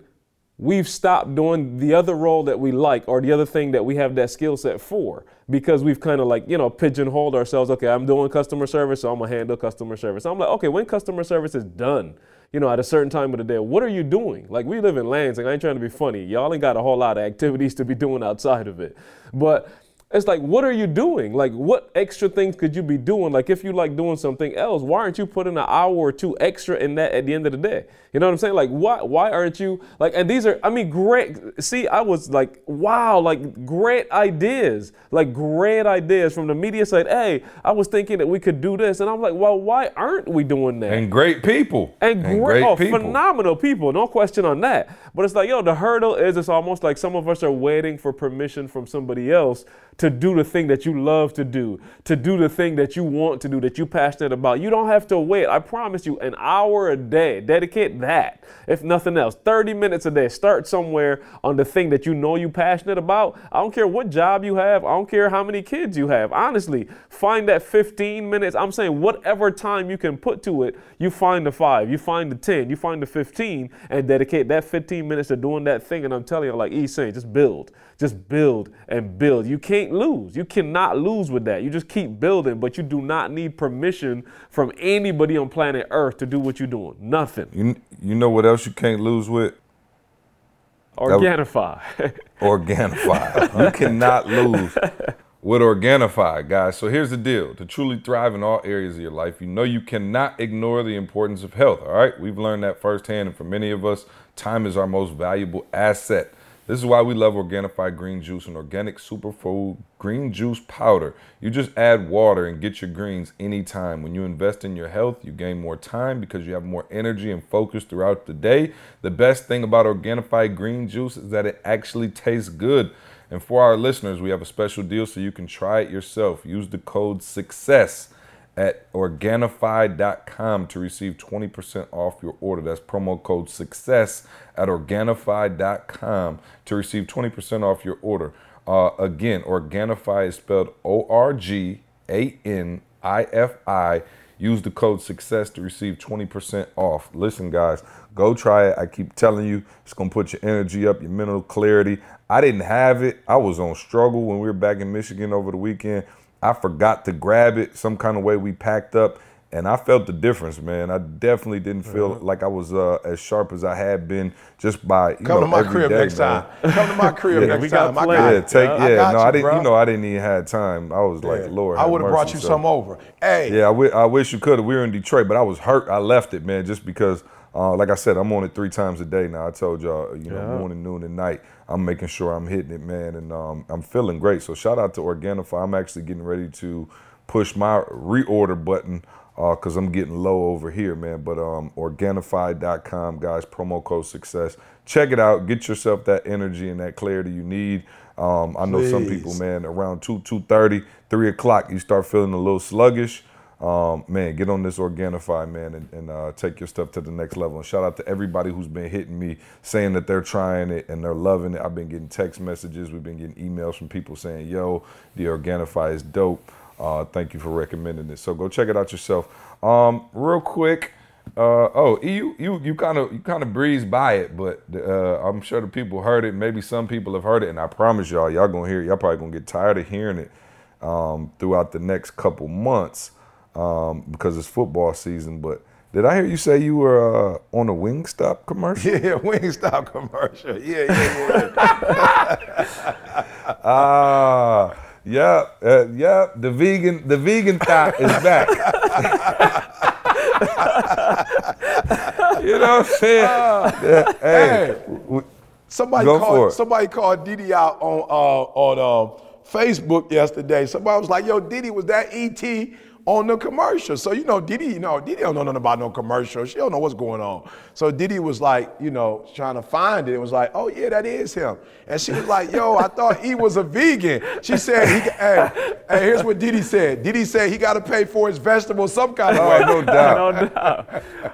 we've stopped doing the other role that we like or the other thing that we have that skill set for because we've kind of like, you know, pigeonholed ourselves. Okay, I'm doing customer service, so I'm going to handle customer service. I'm like, okay, when customer service is done, you know, at a certain time of the day, what are you doing? Like, we live in Lansing. I ain't trying to be funny. Y'all ain't got a whole lot of activities to be doing outside of it. But it's like, what are you doing? Like, what extra things could you be doing? Like, if you like doing something else, why aren't you putting an hour or two extra in that at the end of the day? You know what I'm saying? Like, why, why aren't you? Like, and these are, I mean, great. See, I was like, wow, like great ideas, like great ideas from the media side. Hey, I was thinking that we could do this. And I'm like, well, why aren't we doing that? And great people. And, and great, great oh, people. Phenomenal people. No question on that. But it's like, yo, the hurdle is it's almost like some of us are waiting for permission from somebody else to do the thing that you love to do, to do the thing that you want to do, that you're passionate about. You don't have to wait. I promise you, an hour a day, dedicate that, if nothing else. thirty minutes a day, start somewhere on the thing that you know you're passionate about. I don't care what job you have. I don't care how many kids you have. Honestly, find that fifteen minutes. I'm saying whatever time you can put to it, you find the five, you find the ten, you find the fifteen, and dedicate that fifteen minutes to doing that thing. And I'm telling you, like E saying, just build, just build and build. You can't lose. You cannot lose with that. You just keep building, but you do not need permission from anybody on planet Earth to do what you're doing. Nothing. You, you know what else you can't lose with? Organifi. Organifi. You cannot lose with Organifi, guys. So here's the deal. To truly thrive in all areas of your life, you know you cannot ignore the importance of health, all right? We've learned that firsthand, and for many of us, time is our most valuable asset. This is why we love Organifi green juice, an organic superfood green juice powder. You just add water and get your greens anytime. When you invest in your health, you gain more time because you have more energy and focus throughout the day. The best thing about Organifi green juice is that it actually tastes good. And for our listeners, we have a special deal so you can try it yourself. Use the code SUCCESS at Organifi dot com to receive twenty percent off your order. That's promo code SUCCESS at Organifi dot com to receive twenty percent off your order. Uh, again, Organifi is spelled O R G A N I F I. Use the code SUCCESS to receive twenty percent off. Listen, guys, go try it. I keep telling you, it's going to put your energy up, your mental clarity. I didn't have it. I was on struggle when we were back in Michigan over the weekend. I forgot to grab it some kind of way. We packed up, and I felt the difference, man. I definitely didn't feel mm-hmm. like I was uh, as sharp as I had been just by you come know, to my crib day, next man. time. Come to my crib yeah, next we got time. Play. I got yeah, take yeah. I got no, you, I didn't. Bro. You know, I didn't even have time. I was yeah. like, Lord, I would have brought you so. some over. Hey, yeah, I, w I wish you could. We were in Detroit, but I was hurt. I left it, man, just because. Uh, like I said, I'm on it three times a day now. I told y'all, you know, yeah. morning, noon, and night, I'm making sure I'm hitting it, man, and um, I'm feeling great. So shout out to Organifi. I'm actually getting ready to push my reorder button because uh, I'm getting low over here, man. But um, Organifi dot com, guys, promo code SUCCESS. Check it out. Get yourself that energy and that clarity you need. Um, I know Jeez. some people, man, around two, two thirty, three o'clock, you start feeling a little sluggish. Um, man, get on this Organifi, man, and, and uh, take your stuff to the next level. And shout out to everybody who's been hitting me saying that they're trying it and they're loving it. I've been getting text messages. We've been getting emails from people saying, yo, the Organifi is dope. Uh, thank you for recommending it. So go check it out yourself. Um, real quick. Uh, oh, you you you kind of you kind of breezed by it, but uh, I'm sure the people heard it. Maybe some people have heard it, and I promise y'all, y'all gonna hear it. Y'all probably gonna get tired of hearing it um, throughout the next couple months. Um, because it's football season, but did I hear you say you were uh, on a Wingstop commercial? Yeah, Wingstop commercial. Yeah, yeah. Ah, uh, yeah, uh, yeah. The vegan, the vegan thought is back. You know what I'm saying? Uh, yeah, hey, hey, somebody go called. For it. Somebody called Dee Dee out on uh, on uh, Facebook yesterday. Somebody was like, "Yo, Dee Dee, was that E T on the commercial?" So, you know, Dee Dee, you know, Dee Dee don't know nothing about no commercial. She don't know what's going on. So Dee Dee was like, you know, trying to find it. It was like, oh yeah, that is him. And she was like, yo, I thought he was a vegan. She said, he, hey, hey, here's what Dee Dee said. Dee Dee said he got to pay for his vegetables some kind of way. No doubt. No doubt.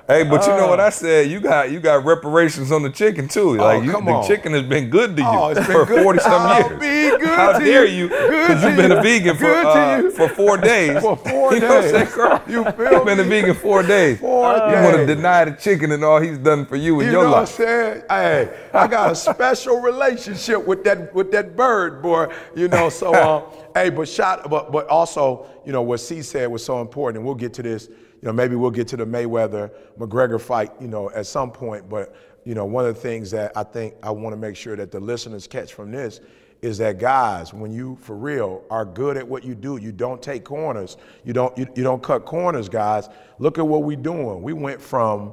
Hey, but you know what I said? You got you got reparations on the chicken too. Like, oh, you, come the on. chicken has been good to you oh, it's been for good. forty some years. Be good How to dare you? Because you. you've been a vegan for uh, for four days. For four You know what I'm saying, girl? You feel He's been me? a vegan four days. Four uh, days. You want to deny the chicken and all he's done for you in you your life. You know what I'm saying? Hey, I got a special relationship with that with that bird, boy. You know, so um, hey, but shot, but but also, you know, what C said was so important, and we'll get to this. You know, maybe we'll get to the Mayweather-McGregor fight, you know, at some point. But you know, one of the things that I think I want to make sure that the listeners catch from this is that, guys, when you for real are good at what you do, you don't take corners. You don't you, you don't cut corners, guys. Look at what we're doing. We went from,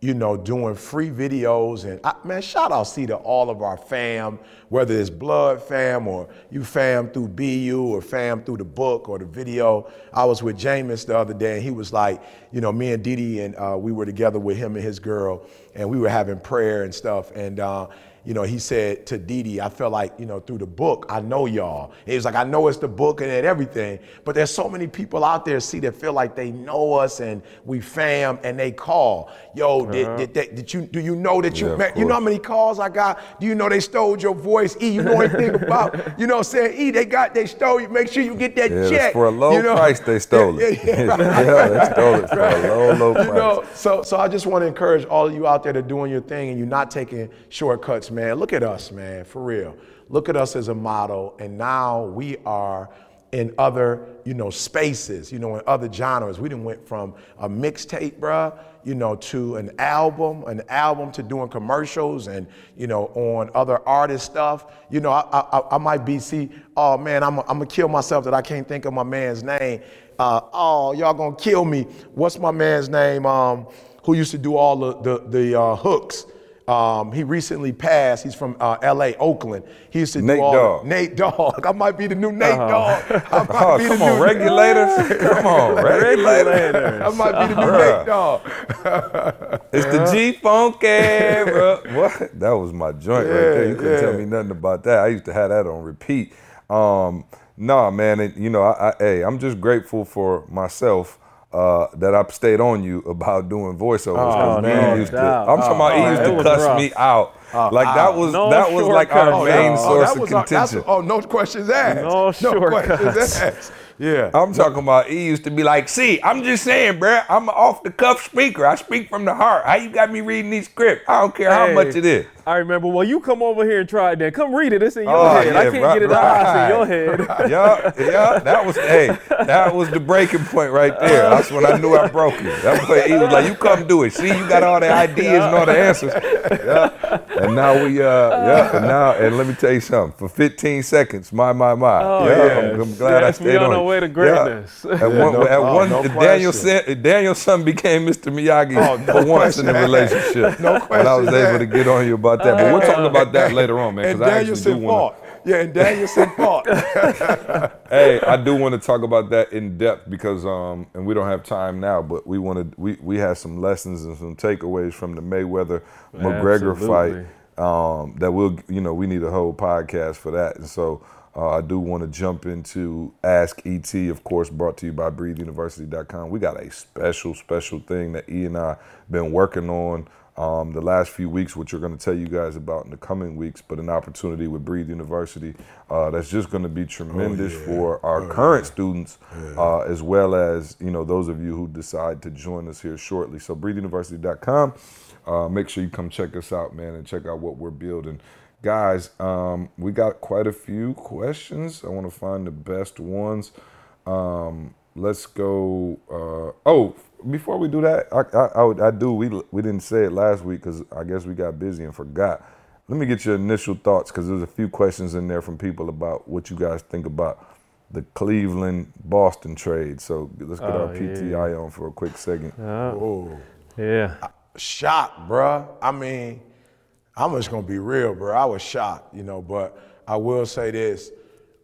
you know, doing free videos and I, man, shout out C to all of our fam, whether it's Blood Fam or you fam through B U or fam through the book or the video. I was with Jameis the other day and he was like, you know, me and Dee Dee and uh, we were together with him and his girl and we were having prayer and stuff and. Uh, You know, he said to Dee Dee, I felt like, you know, through the book, I know y'all. He was like, I know it's the book and everything, but there's so many people out there, see, that feel like they know us and we fam and they call. Yo, uh-huh. did, did, did, did you, do you know that you yeah, met? You know how many calls I got? Do you know they stole your voice? E, you know anything about, you know what I'm saying? E, they got, they stole you. Make sure you get that yeah, check. For a low you know? price, they stole it. Yeah, yeah, yeah, right. yeah, they stole it for right. a low, low price. You know, so, so I just want to encourage all of you out there to doing your thing and you're not taking shortcuts, man. Look at us, man, for real. Look at us as a model, and now we are in other, you know, spaces, you know, in other genres. We done went from a mixtape, bruh, you know, to an album, an album to doing commercials and, you know, on other artist stuff. You know, I, I, I might be, see, oh, man, I'm going to kill myself that I can't think of my man's name. Uh, oh, y'all going to kill me. What's my man's name um, who used to do all the, the, the uh, hooks? Um, he recently passed. He's from uh, L A, Oakland. He used to Nate do all Dog. Nate Dogg. I might be the new Nate uh-huh. Dogg. I might oh, be come, the on, new regulators. come on, regulators. I might be the new uh-huh. Nate Dogg. It's yeah. the G-Funk era. What? That was my joint yeah, right there. You couldn't yeah. tell me nothing about that. I used to have that on repeat. Um, nah, man, it, you know, I, I, hey, I'm just grateful for myself. uh, that I stayed on you about doing voiceovers. Oh, man, used to, I'm oh, talking about he used to cuss rough. me out. Uh, like that was no that was like our oh, main oh, source of contention. Our, oh, no questions asked. No, no questions asked. Yeah, I'm talking about he used to be like, see, I'm just saying, bruh, I'm an off-the-cuff speaker. I speak from the heart. How you got me reading these scripts? I don't care hey, how much it is. I remember, well, you come over here and try it then. Come read it. It's in your oh, head. Yeah, I can't right, get it out. Right. It's in your head. Yeah, yeah. That was, hey, that was the breaking point right there. That's when I knew I broke you. That's when he was like, you come do it. See, you got all the ideas and all the answers. Yeah. And now we, uh, yeah, and now, and let me tell you something. For fifteen seconds, my, my, my. Oh, yeah, yes. I'm, I'm glad yes, I stayed on. Way to greatness. Yeah. At one, yeah, no, at oh, one no Daniel's Daniel son became Mister Miyagi oh, no for once question. in the relationship. No question. And I was able to get on you about that. Uh, but we'll uh, talk about that later on, man. And Danielson fought. Yeah, and Danielson fought. Hey, I do want to talk about that in depth because, um, and we don't have time now, but we wanted, we, we had some lessons and some takeaways from the Mayweather-McGregor fight um, that we'll, you know, we need a whole podcast for that. And so, Uh, I do want to jump into Ask E T, of course, brought to you by breathe university dot com. We got a special, special thing that E and I been working on um, the last few weeks, which we're going to tell you guys about in the coming weeks, but an opportunity with Breathe University uh, that's just going to be tremendous oh, yeah. for our oh, current yeah. students, yeah. uh, as well as, you know, those of you who decide to join us here shortly. So breathe university dot com, uh, make sure you come check us out, man, and check out what we're building. Guys, um, we got quite a few questions. I want to find the best ones. Um, let's go. Uh, oh, before we do that, I, I, I, I do. We we didn't say it last week because I guess we got busy and forgot. Let me get your initial thoughts because there's a few questions in there from people about what you guys think about the Cleveland-Boston trade. So let's get oh, our P T I yeah. on for a quick second. Uh, Whoa. Yeah. Shocked, bruh. I mean... I'm just gonna be real, bro. I was shocked, you know, but I will say this.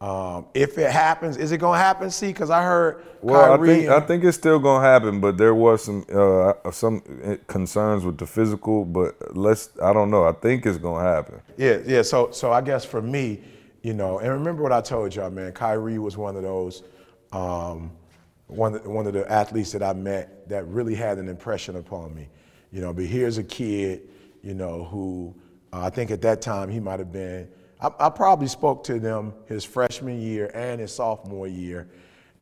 Um, if it happens, is it gonna happen? See, because I heard well, Kyrie I think, and- I think it's still gonna happen, but there was some uh, some concerns with the physical, but let's, I don't know. I think it's gonna happen. Yeah, yeah, so so I guess for me, you know, and remember what I told y'all, man, Kyrie was one of those, um, one, one of the athletes that I met that really had an impression upon me. You know, but here's a kid, you know, who uh, I think at that time he might have been, I, I probably spoke to them his freshman year and his sophomore year.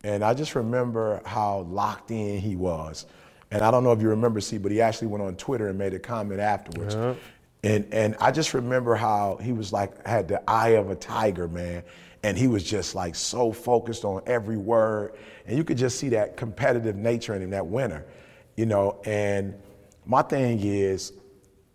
And I just remember how locked in he was. And I don't know if you remember, C, but he actually went on Twitter and made a comment afterwards. Yeah. And and I just remember how he was like, had the eye of a tiger, man. And he was just like so focused on every word. And you could just see that competitive nature in him, that winner, you know. And my thing is,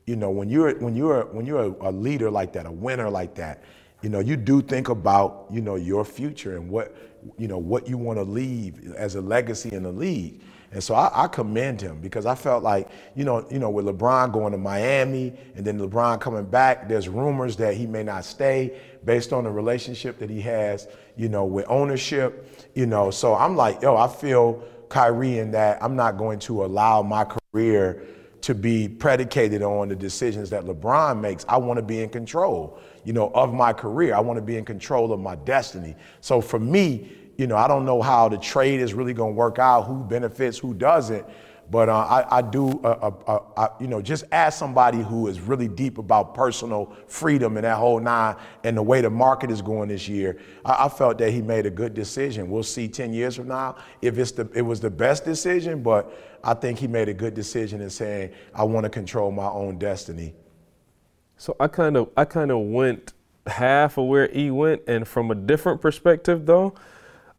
you know, when you're when you're when you're a, a leader like that, a winner like that, you know, you do think about, you know, your future and what, you know, what you want to leave as a legacy in the league. And so I, I commend him because I felt like, you know, you know, with LeBron going to Miami and then LeBron coming back, there's rumors that he may not stay based on the relationship that he has, you know, with ownership, you know. So I'm like, yo, I feel Kyrie in that I'm not going to allow my career to be predicated on the decisions that LeBron makes. I want to be in control, you know, of my career. I want to be in control of my destiny. So for me, you know, I don't know how the trade is really going to work out, who benefits, who doesn't. But uh, I, I do, uh, uh, uh, I, you know, just ask somebody who is really deep about personal freedom and that whole nine and the way the market is going this year. I, I felt that he made a good decision. We'll see ten years from now if it's the, it was the best decision, but I think he made a good decision in saying, I want to control my own destiny. So I kind of, I kind of went half of where E went and from a different perspective though.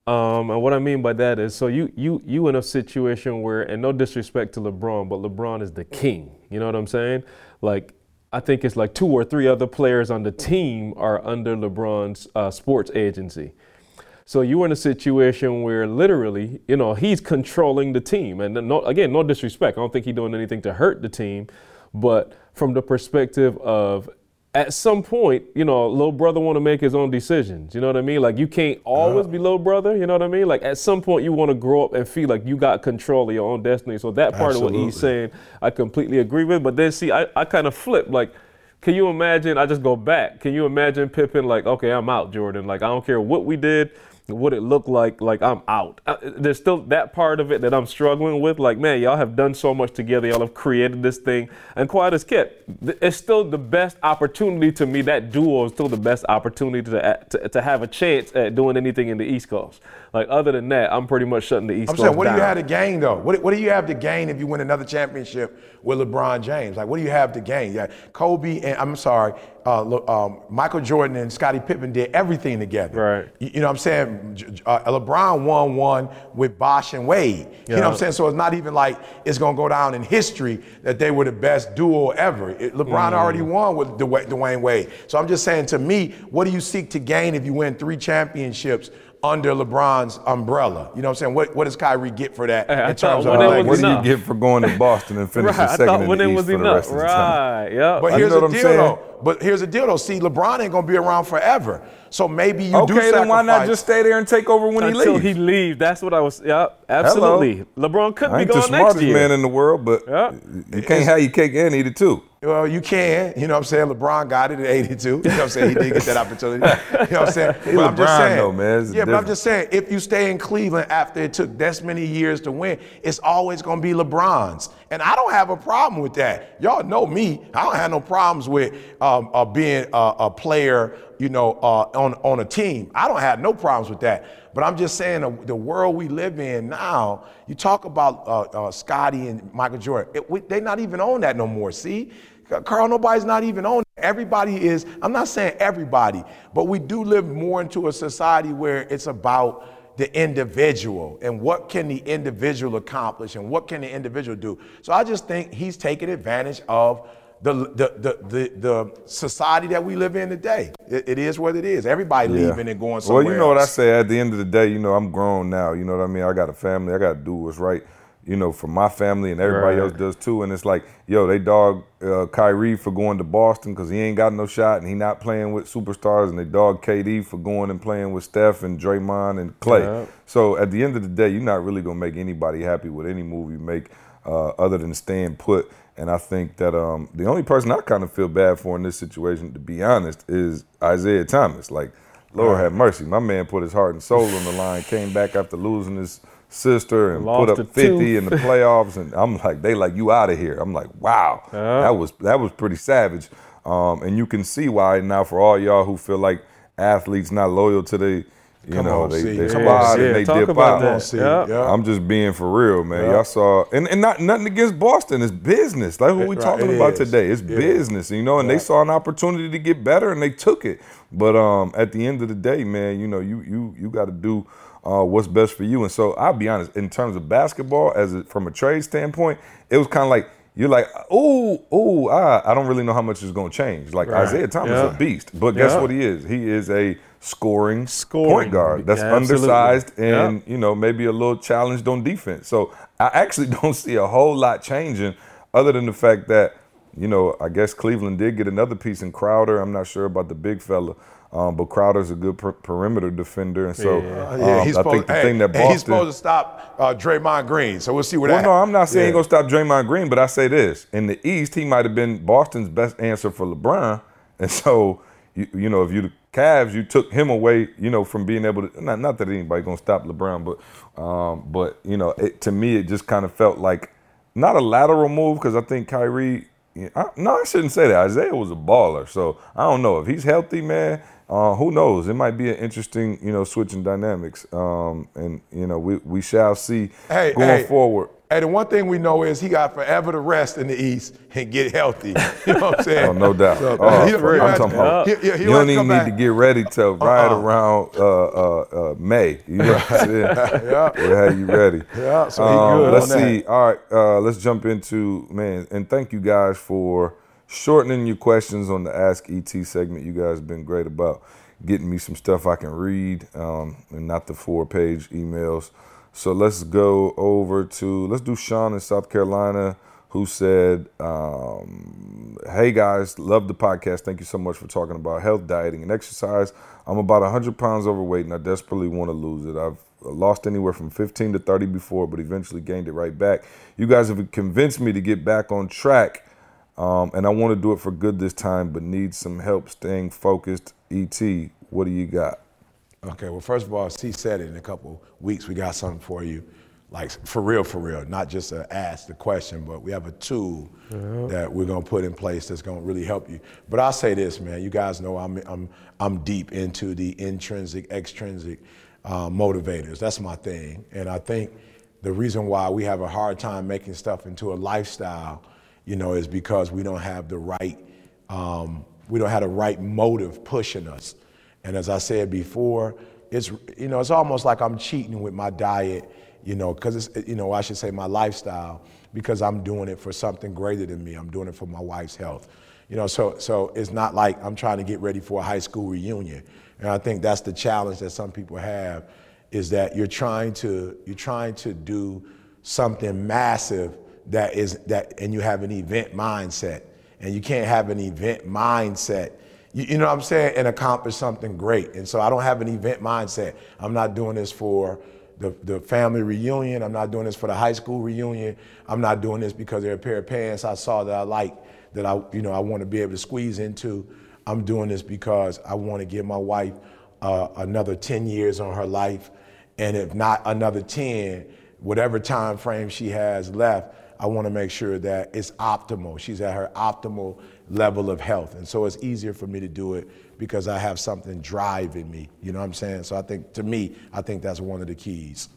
Um, and what I mean by that is, so you you you in a situation where, and no disrespect to LeBron, but LeBron is the king. You know what I'm saying? Like, I think it's like two or three other players on the team are under LeBron's uh, sports agency. So you're in a situation where literally, you know, he's controlling the team. And no, again, no disrespect. I don't think he's doing anything to hurt the team. But from the perspective of, at some point, you know, little brother want to make his own decisions. You know what I mean? Like, you can't always be little brother. You know what I mean? Like, at some point, you want to grow up and feel like you got control of your own destiny. So that part Absolutely. of what he's saying, I completely agree with. But then, see, I, I kind of flip. Like, can you imagine? I just go back. Can you imagine Pippen, like, okay, I'm out, Jordan. Like, I don't care what we did. what it looked like, like I'm out. I, there's still that part of it that I'm struggling with. Like, man, y'all have done so much together. Y'all have created this thing. And quiet as kept, it's still the best opportunity to me. That duo is still the best opportunity to, to, to have a chance at doing anything in the East Coast. Like, other than that, I'm pretty much shutting the East Coast down. I'm saying, what do you have to gain, though? What, what do you have to gain if you win another championship with LeBron James? Like, what do you have to gain? Yeah, Kobe and, I'm sorry, Uh, um, Michael Jordan and Scottie Pippen did everything together. Right. You, you know what I'm saying? Uh, LeBron won one with Bosh and Wade. Yeah. You know what I'm saying? So it's not even like it's going to go down in history that they were the best duo ever. It, LeBron mm. already won with Dwayne, Dwayne Wade. So I'm just saying, to me, what do you seek to gain if you win three championships under LeBron's umbrella? You know what I'm saying? What, what does Kyrie get for that? Hey, in terms of like, what enough. do you get for going to Boston and finishing right, second in the East was for enough. the rest right. of the time? Right, yeah. But I here's the deal, though. But here's the deal, though. See, LeBron ain't going to be around forever. So maybe you okay, do sacrifice. Okay, then why not just stay there and take over when Until he leaves? Until he leaves. That's what I was – yeah, absolutely. Hello. LeBron could be gone next year. I ain't the smartest man in the world, but yeah. you can't it's, have your cake and eat it, too. Well, you can. You know what I'm saying? LeBron got it at eighty-two. You know what I'm saying? He did get that opportunity. You know what I'm saying? But LeBron, I'm just saying, though, man. It's yeah, different. But I'm just saying, if you stay in Cleveland after it took this many years to win, it's always going to be LeBron's. And I don't have a problem with that. Y'all know me. I don't have no problems with um, uh, being a, a player, you know, uh, on, on a team. I don't have no problems with that. But I'm just saying, uh, the world we live in now, you talk about uh, uh, Scottie and Michael Jordan. They're not even on that no more, see? Carl, nobody's not even on it. Everybody is, I'm not saying everybody, but we do live more into a society where it's about the individual and what can the individual accomplish and what can the individual do. So I just think he's taking advantage of the the the the, the society that we live in today. It, it is what it is. Everybody yeah. leaving and going somewhere. Well, you know else. what I say. At the end of the day, you know, I'm grown now. You know what I mean? I got a family. I got to do what's right, you know, for my family, and everybody right. else does too. And it's like, yo, they dog uh, Kyrie for going to Boston because he ain't got no shot and he not playing with superstars, and they dog K D for going and playing with Steph and Draymond and Clay. Yeah. So at the end of the day, you're not really going to make anybody happy with any move you make uh, other than staying put. And I think that um, the only person I kind of feel bad for in this situation, to be honest, is Isaiah Thomas. Like, Lord right. have mercy. My man put his heart and soul on the line, came back after losing his sister and lost, put up fifty in the playoffs, and I'm like, they like, you out of here. I'm like, wow, yeah. that was that was pretty savage. Um, and you can see why now, for all y'all who feel like athletes not loyal to the, you Come know, on, they, they squad yeah, and they Talk dip out. That. Yep. Yep. I'm just being for real, man. Yep. Y'all saw, and, and not nothing against Boston. It's business. Like what we right, talking about is. today. It's yeah. business, you know, and yeah. they saw an opportunity to get better and they took it. But um, at the end of the day, man, you know, you you you got to do Uh, what's best for you. And so I'll be honest, in terms of basketball, as a, from a trade standpoint, it was kind of like, you're like, oh, oh, I, I don't really know how much is going to change. Like right. Isaiah Thomas yeah. is a beast, but yeah. guess what he is? He is a scoring, scoring. point guard that's yeah, undersized and, yeah. you know, maybe a little challenged on defense. So I actually don't see a whole lot changing other than the fact that, you know, I guess Cleveland did get another piece in Crowder. I'm not sure about the big fella. Um, but Crowder's a good per perimeter defender, and so yeah. um, yeah, he's I think the to, thing that Boston... He's supposed to stop uh, Draymond Green, so we'll see what well, happens. Well, no, I'm not saying yeah. he's going to stop Draymond Green, but I say this. In the East, he might have been Boston's best answer for LeBron, and so, you, you know, if you the Cavs, you took him away, you know, from being able to... Not, not that anybody's going to stop LeBron, but, um, but you know, it, to me, it just kind of felt like not a lateral move, because I think Kyrie... You know, I, no, I shouldn't say that. Isaiah was a baller, so I don't know. If he's healthy, man... Uh, who knows? It might be an interesting, you know, switch in dynamics. Um, and, you know, we, we shall see hey, going hey, forward. Hey, the one thing we know is he got forever to rest in the East and get healthy. You know what I'm saying? Oh, no doubt. So, oh, he, for, he, I'm talking about, he, he, he you don't even need back. to get ready till right uh -uh. around uh, uh, uh, May. You know what I'm saying? yeah. We'll have you ready. Yeah, so he um, good Let's on see. That. All right, uh, let's jump into, man, and thank you guys for shortening your questions on the Ask E T segment. You guys have been great about getting me some stuff I can read um, and not the four-page emails. So let's go over to, let's do Sean in South Carolina, who said, um, hey guys, love the podcast. Thank you so much for talking about health, dieting, and exercise. I'm about one hundred pounds overweight and I desperately want to lose it. I've lost anywhere from fifteen to thirty before, but eventually gained it right back. You guys have convinced me to get back on track. Um, and I want to do it for good this time, but need some help staying focused. E T, what do you got? Okay, well, first of all, she said it in a couple weeks. We got something for you, like for real, for real, not just to ask the question, but we have a tool mm-hmm. that we're gonna put in place that's gonna really help you. But I'll say this, man, you guys know I'm, I'm, I'm deep into the intrinsic, extrinsic uh, motivators. That's my thing. And I think the reason why we have a hard time making stuff into a lifestyle, you know, is because we don't have the right, um, we don't have the right motive pushing us. And as I said before, it's, you know, it's almost like I'm cheating with my diet, you know, because it's, you know, I should say my lifestyle, because I'm doing it for something greater than me. I'm doing it for my wife's health. You know, so, so it's not like I'm trying to get ready for a high school reunion. And I think that's the challenge that some people have, is that you're trying to, you're trying to do something massive that is, that, and you have an event mindset. And you can't have an event mindset, you, you know what I'm saying, and accomplish something great. And so I don't have an event mindset. I'm not doing this for the, the family reunion. I'm not doing this for the high school reunion. I'm not doing this because they're a pair of pants I saw that I like, that I, you know, I want to be able to squeeze into. I'm doing this because I want to give my wife uh, another ten years on her life. And if not another ten, whatever time frame she has left, I want to make sure that it's optimal. She's at her optimal level of health. And so it's easier for me to do it because I have something driving me. You know what I'm saying? So I think, to me, I think that's one of the keys.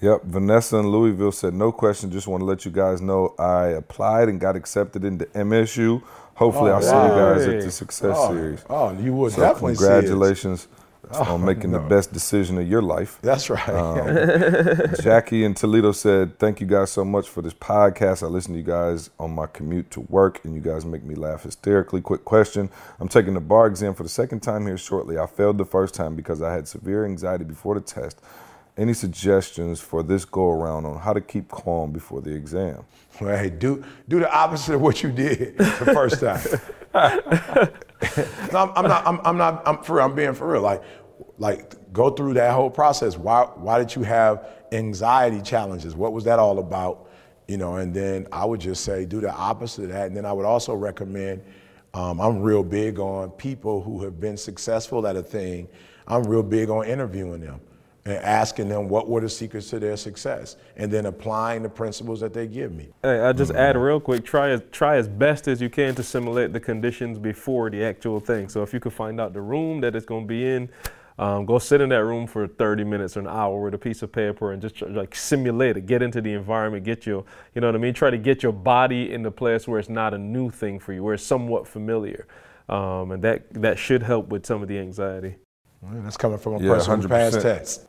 Yep, Vanessa in Louisville said, no question, just want to let you guys know I applied and got accepted into M S U. Hopefully oh, I'll wow. see you guys at the Success oh, Series. Oh, you would so definitely congratulations. See it. Oh, on making no. the best decision of your life. That's right. Um, Jackie in Toledo said, thank you guys so much for this podcast. I listen to you guys on my commute to work, and you guys make me laugh hysterically. Quick question. I'm taking the bar exam for the second time here shortly. I failed the first time because I had severe anxiety before the test. Any suggestions for this go around on how to keep calm before the exam? Well, hey, do, do the opposite of what you did the first time. no, I'm, I'm not, I'm, I'm not, I'm for real, I'm being for real. Like, like go through that whole process. Why, why did you have anxiety challenges? What was that all about? You know, and then I would just say, do the opposite of that. And then I would also recommend, um, I'm real big on people who have been successful at a thing. I'm real big on interviewing them and asking them what were the secrets to their success, and then applying the principles that they give me. Hey, I'll just mm-hmm. add real quick, try, try as best as you can to simulate the conditions before the actual thing. So if you could find out the room that it's gonna be in, um, go sit in that room for thirty minutes or an hour with a piece of paper and just try, like simulate it, get into the environment, get your, you know what I mean? Try to get your body in the place where it's not a new thing for you, where it's somewhat familiar. Um, and that, that should help with some of the anxiety. Well, that's coming from a yeah, person who passed tests.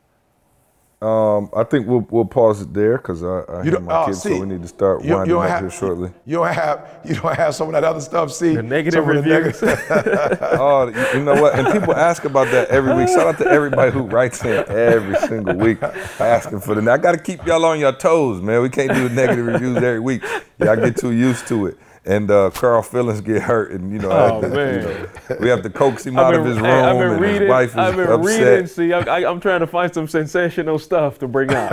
Um, I think we'll we'll pause it there because I, I hear my oh, kids, see, so we need to start you, winding you up have, here shortly. You don't have you don't have some of that other stuff. See the negative some reviews. The neg- oh, you know what? And people ask about that every week. Shout out to everybody who writes in every single week asking for the. I got to keep y'all on your toes, man. We can't do negative reviews every week. Y'all get too used to it. And uh, Carl Phillips get hurt, and you know, oh, to, you know, we have to coax him out been, of his room. I've been and reading, his wife is I've been upset. reading. See, I, I, I'm trying to find some sensational stuff to bring out.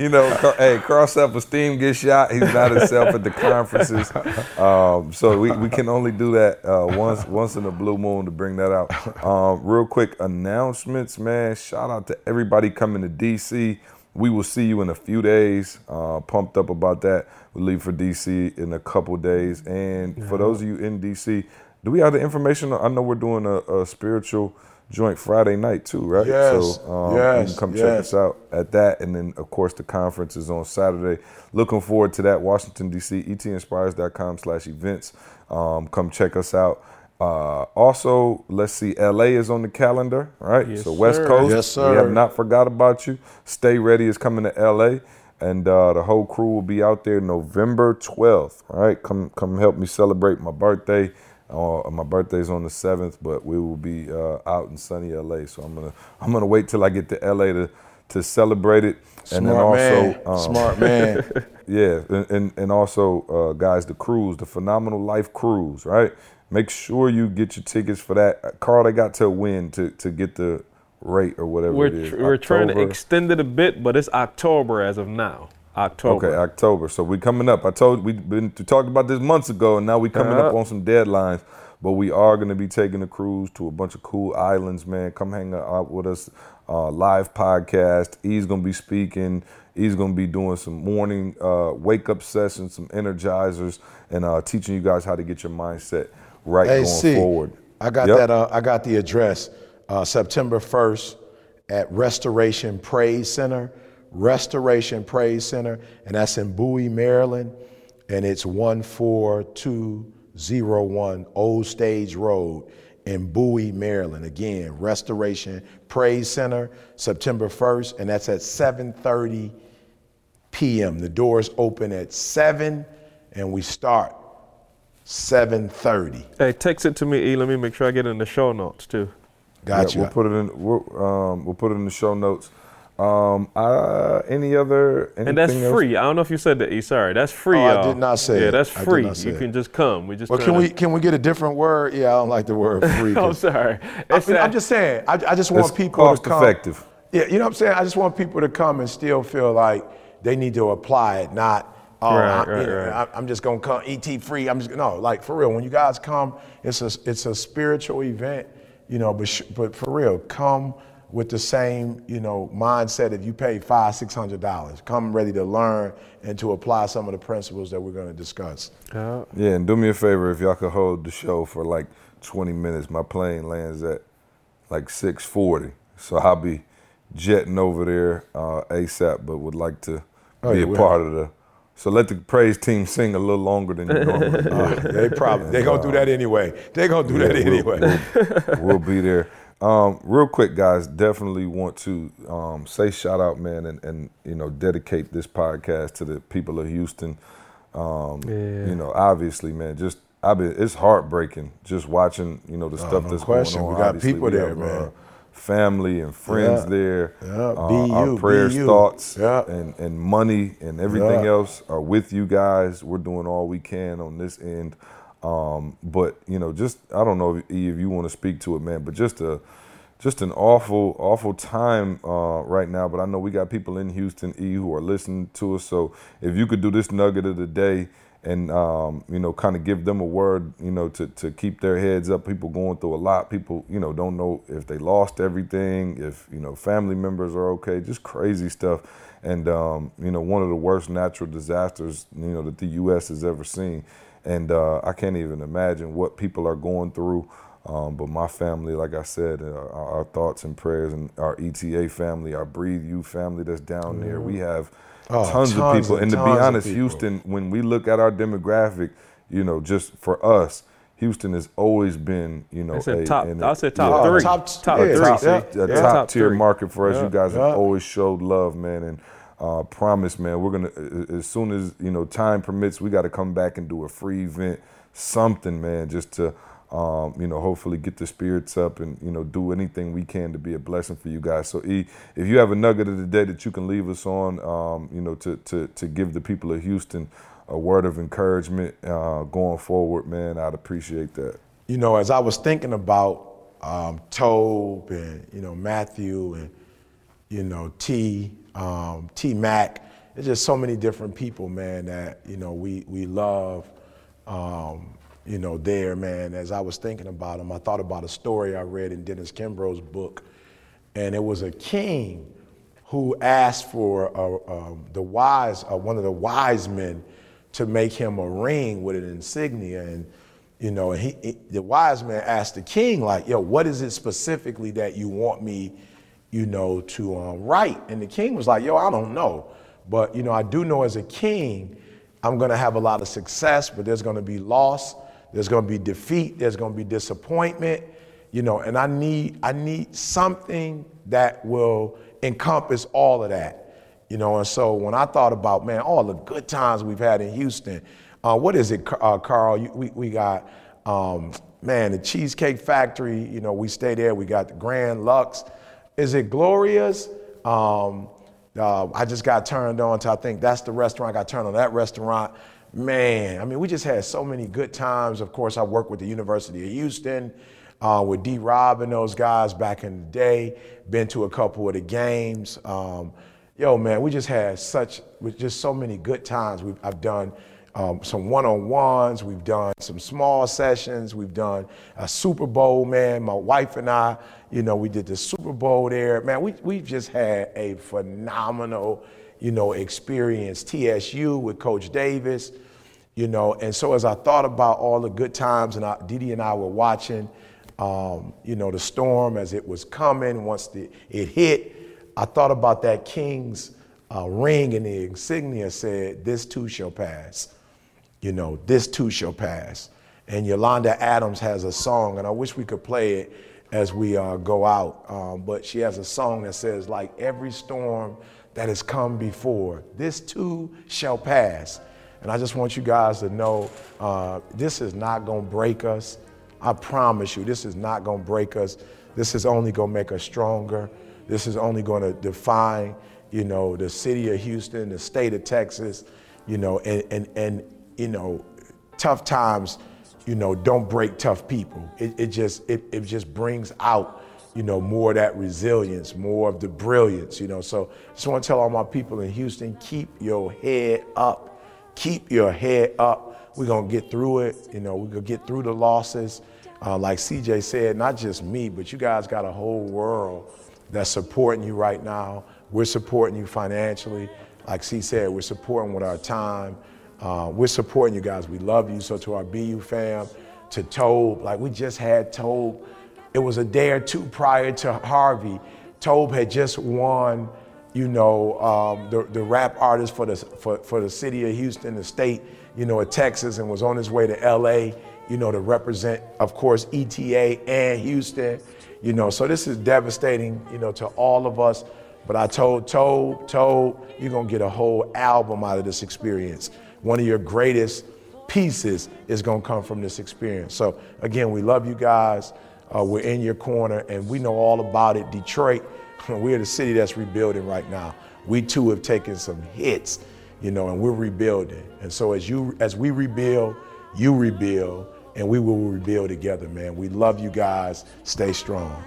You know, Carl, hey, Carl's self-esteem gets shot. He's not himself at the conferences, um, so we, we can only do that uh, once once in a blue moon to bring that out. Um, real quick announcements, man. Shout out to everybody coming to D C. We will see you in a few days. Uh, pumped up about that. We leave for D C in a couple days. And yeah. for those of you in D C, do we have the information? I know we're doing a, a spiritual joint Friday night too, right? Yes, so um, yes, you can come yes. check us out at that. And then, of course, the conference is on Saturday. Looking forward to that. Washington, D C, etinspires.com slash events. Um, come check us out. Uh, also, let's see, L A is on the calendar, right? Yes, so West sir. Coast, yes, sir. We have not forgot about you. Stay Ready is coming to L A, and uh, the whole crew will be out there November twelfth, all right? Come come help me celebrate my birthday. Uh, my birthday's on the seventh, but we will be uh, out in sunny L A, so I'm going to I'm gonna wait till I get to L A to, to celebrate it. And Smart then also, man. Um, Smart man. Yeah, and, and, and also, uh, guys, the cruise, the Phenomenal Life Cruise, right? Make sure you get your tickets for that. Carl, they got to win to, to get the rate or whatever we're, it is. We're October. Trying to extend it a bit, but it's October as of now. October. Okay, October. So we're coming up. I told we've been we talked about this months ago, and now we're coming uh-huh. up on some deadlines. But we are going to be taking a cruise to a bunch of cool islands, man. Come hang out with us. Uh, live podcast. He's going to be speaking. He's going to be doing some morning uh, wake-up sessions, some energizers, and uh, teaching you guys how to get your mindset right hey, going see, forward. I got yep. that. Uh, I got the address. Uh, September first at Restoration Praise Center. Restoration Praise Center. And that's in Bowie, Maryland. And it's one four two zero one Old Stage Road in Bowie, Maryland. Again, Restoration Praise Center, September first, and that's at seven thirty p m The doors open at seven, and we start seven thirty. Hey, text it to me, E. Let me make sure I get it in the show notes too. Gotcha. Yeah, we'll put it in. We'll, um, we'll put it in the show notes. Um, uh, any other? And that's free. Else? I don't know if you said that, E. Sorry, that's free. Oh, I did not say. Yeah, it. that's free. You can it. just come. We just. Well, can we to... can we get a different word? Yeah, I don't like the word free. I'm sorry. I mean, I'm just saying. I, I just want it's people cost to come. Effective. Yeah, you know what I'm saying. I just want people to come and still feel like they need to apply it, not. Oh, right, I, right, you know, right. I, I'm just gonna come. E T free. I'm just no. Like for real, when you guys come, it's a it's a spiritual event, you know. But sh- but for real, come. With the same, you know, mindset. If you pay five, six hundred dollars, come ready to learn and to apply some of the principles that we're going to discuss. Uh, yeah, and do me a favor if y'all could hold the show for like twenty minutes. My plane lands at like six forty, so I'll be jetting over there uh, ASAP. But would like to oh, be a will. part of the. So let the praise team sing a little longer than you normally do. Uh, they probably they gonna uh, do that anyway. They gonna do yeah, that anyway. We'll, we'll, we'll be there. Um, real quick, guys, definitely want to um, say shout out, man, and, and, you know, dedicate this podcast to the people of Houston. Um, yeah. You know, obviously, man, just I've been it's heartbreaking just watching, you know, the oh, stuff no that's question. going on. We got obviously, people we there, have, man. Uh, family and friends yeah. there. Yeah. Uh, B U, our prayers, B U. thoughts yeah. and, and money and everything yeah. else are with you guys. We're doing all we can on this end. Um, but, you know, just, I don't know if, if you want to speak to it, man, but just a, just an awful, awful time uh, right now. But I know we got people in Houston, E, who are listening to us. So if you could do this nugget of the day and, um, you know, kind of give them a word, you know, to, to keep their heads up. People going through a lot. People, you know, don't know if they lost everything, if, you know, family members are okay, just crazy stuff. And, um, you know, one of the worst natural disasters, you know, that the U S has ever seen. And uh, I can't even imagine what people are going through. Um, but my family, like I said, uh, our, our thoughts and prayers, and our E T A family, our Breathe U family that's down there. We have oh, tons, tons of people. And, and to be honest, Houston, when we look at our demographic, you know, just for us, Houston has always been, you know, I said a, top, a, I said top yeah, three. Top, top yeah, three. Top, yeah, a yeah, top, top tier three. market for us. Yeah, you guys yeah. have always showed love, man. And Uh, promise, man, we're going to, as soon as, you know, time permits, we got to come back and do a free event, something, man, just to, um, you know, hopefully get the spirits up and, you know, do anything we can to be a blessing for you guys. So, E, if you have a nugget of the day that you can leave us on, um, you know, to, to, to give the people of Houston a word of encouragement uh, going forward, man, I'd appreciate that. You know, as I was thinking about um, Tobe and, you know, Matthew and, you know, T, Um, T-Mac, there's just so many different people, man, that, you know, we, we love, um, you know, there, man. As I was thinking about him, I thought about a story I read in Dennis Kimbrough's book, and it was a king who asked for a, a, the wise, a, one of the wise men to make him a ring with an insignia. And, you know, he, he, the wise man asked the king, like, yo, what is it specifically that you want me you know, to um, write. And the king was like, yo, I don't know. But, you know, I do know as a king, I'm going to have a lot of success, but there's going to be loss. There's going to be defeat. There's going to be disappointment, you know, and I need I need something that will encompass all of that, you know. And so when I thought about, man, all the good times we've had in Houston, uh, what is it, uh, Carl? We, we got, um, man, the Cheesecake Factory, you know, we stay there. We got the Grand Lux. Is it Gloria's? Um, uh, I just got turned on to, I think that's the restaurant. I got turned on to that restaurant. Man, I mean, we just had so many good times. Of course, I worked with the University of Houston, uh, with D. Rob and those guys back in the day. Been to a couple of the games. Um, yo, man, we just had such, with just so many good times we've, I've done um, some one-on-ones. We've done some small sessions. We've done a Super Bowl, man. My wife and I, you know, we did the Super Bowl there. Man, we, we've just had a phenomenal, you know, experience. T S U with Coach Davis, you know. And so as I thought about all the good times, and I, Dee Dee and I were watching, um, you know, the storm as it was coming, once the, it hit, I thought about that king's uh, ring, and the insignia said, "This too shall pass." You know, this too shall pass. And Yolanda Adams has a song, and I wish we could play it as we uh, go out. Um, but she has a song that says, like every storm that has come before, this too shall pass. And I just want you guys to know, uh, this is not gonna break us. I promise you, this is not gonna break us. This is only gonna make us stronger. This is only going to define, you know, the city of Houston, the state of Texas, you know, and, and, and you know, tough times, you know, don't break tough people. It, it just, it, it just brings out, you know, more of that resilience, more of the brilliance, you know. So I just want to tell all my people in Houston, keep your head up, keep your head up. We're going to get through it, you know, we're going to get through the losses. Uh, like C J said, not just me, but you guys got a whole world that's supporting you right now. We're supporting you financially. Like she said, we're supporting with our time. Uh, we're supporting you guys. We love you. So to our B U fam, to Tobe, like we just had Tobe. It was a day or two prior to Harvey. Tobe had just won, you know, um, the, the rap artist for the, for, for the city of Houston, the state, you know, of Texas, and was on his way to L A, you know, to represent, of course, E T A and Houston. You know, so this is devastating, you know, to all of us. But I told Tobe, Tobe, you're gonna get a whole album out of this experience. One of your greatest pieces is gonna come from this experience. So again, we love you guys. Uh, we're in your corner, and we know all about it. Detroit, we're the city that's rebuilding right now. We too have taken some hits, you know, and we're rebuilding. And so as you, as we rebuild, you rebuild, and we will rebuild together, man. We love you guys. Stay strong.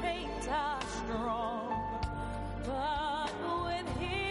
Trade us strong, but with him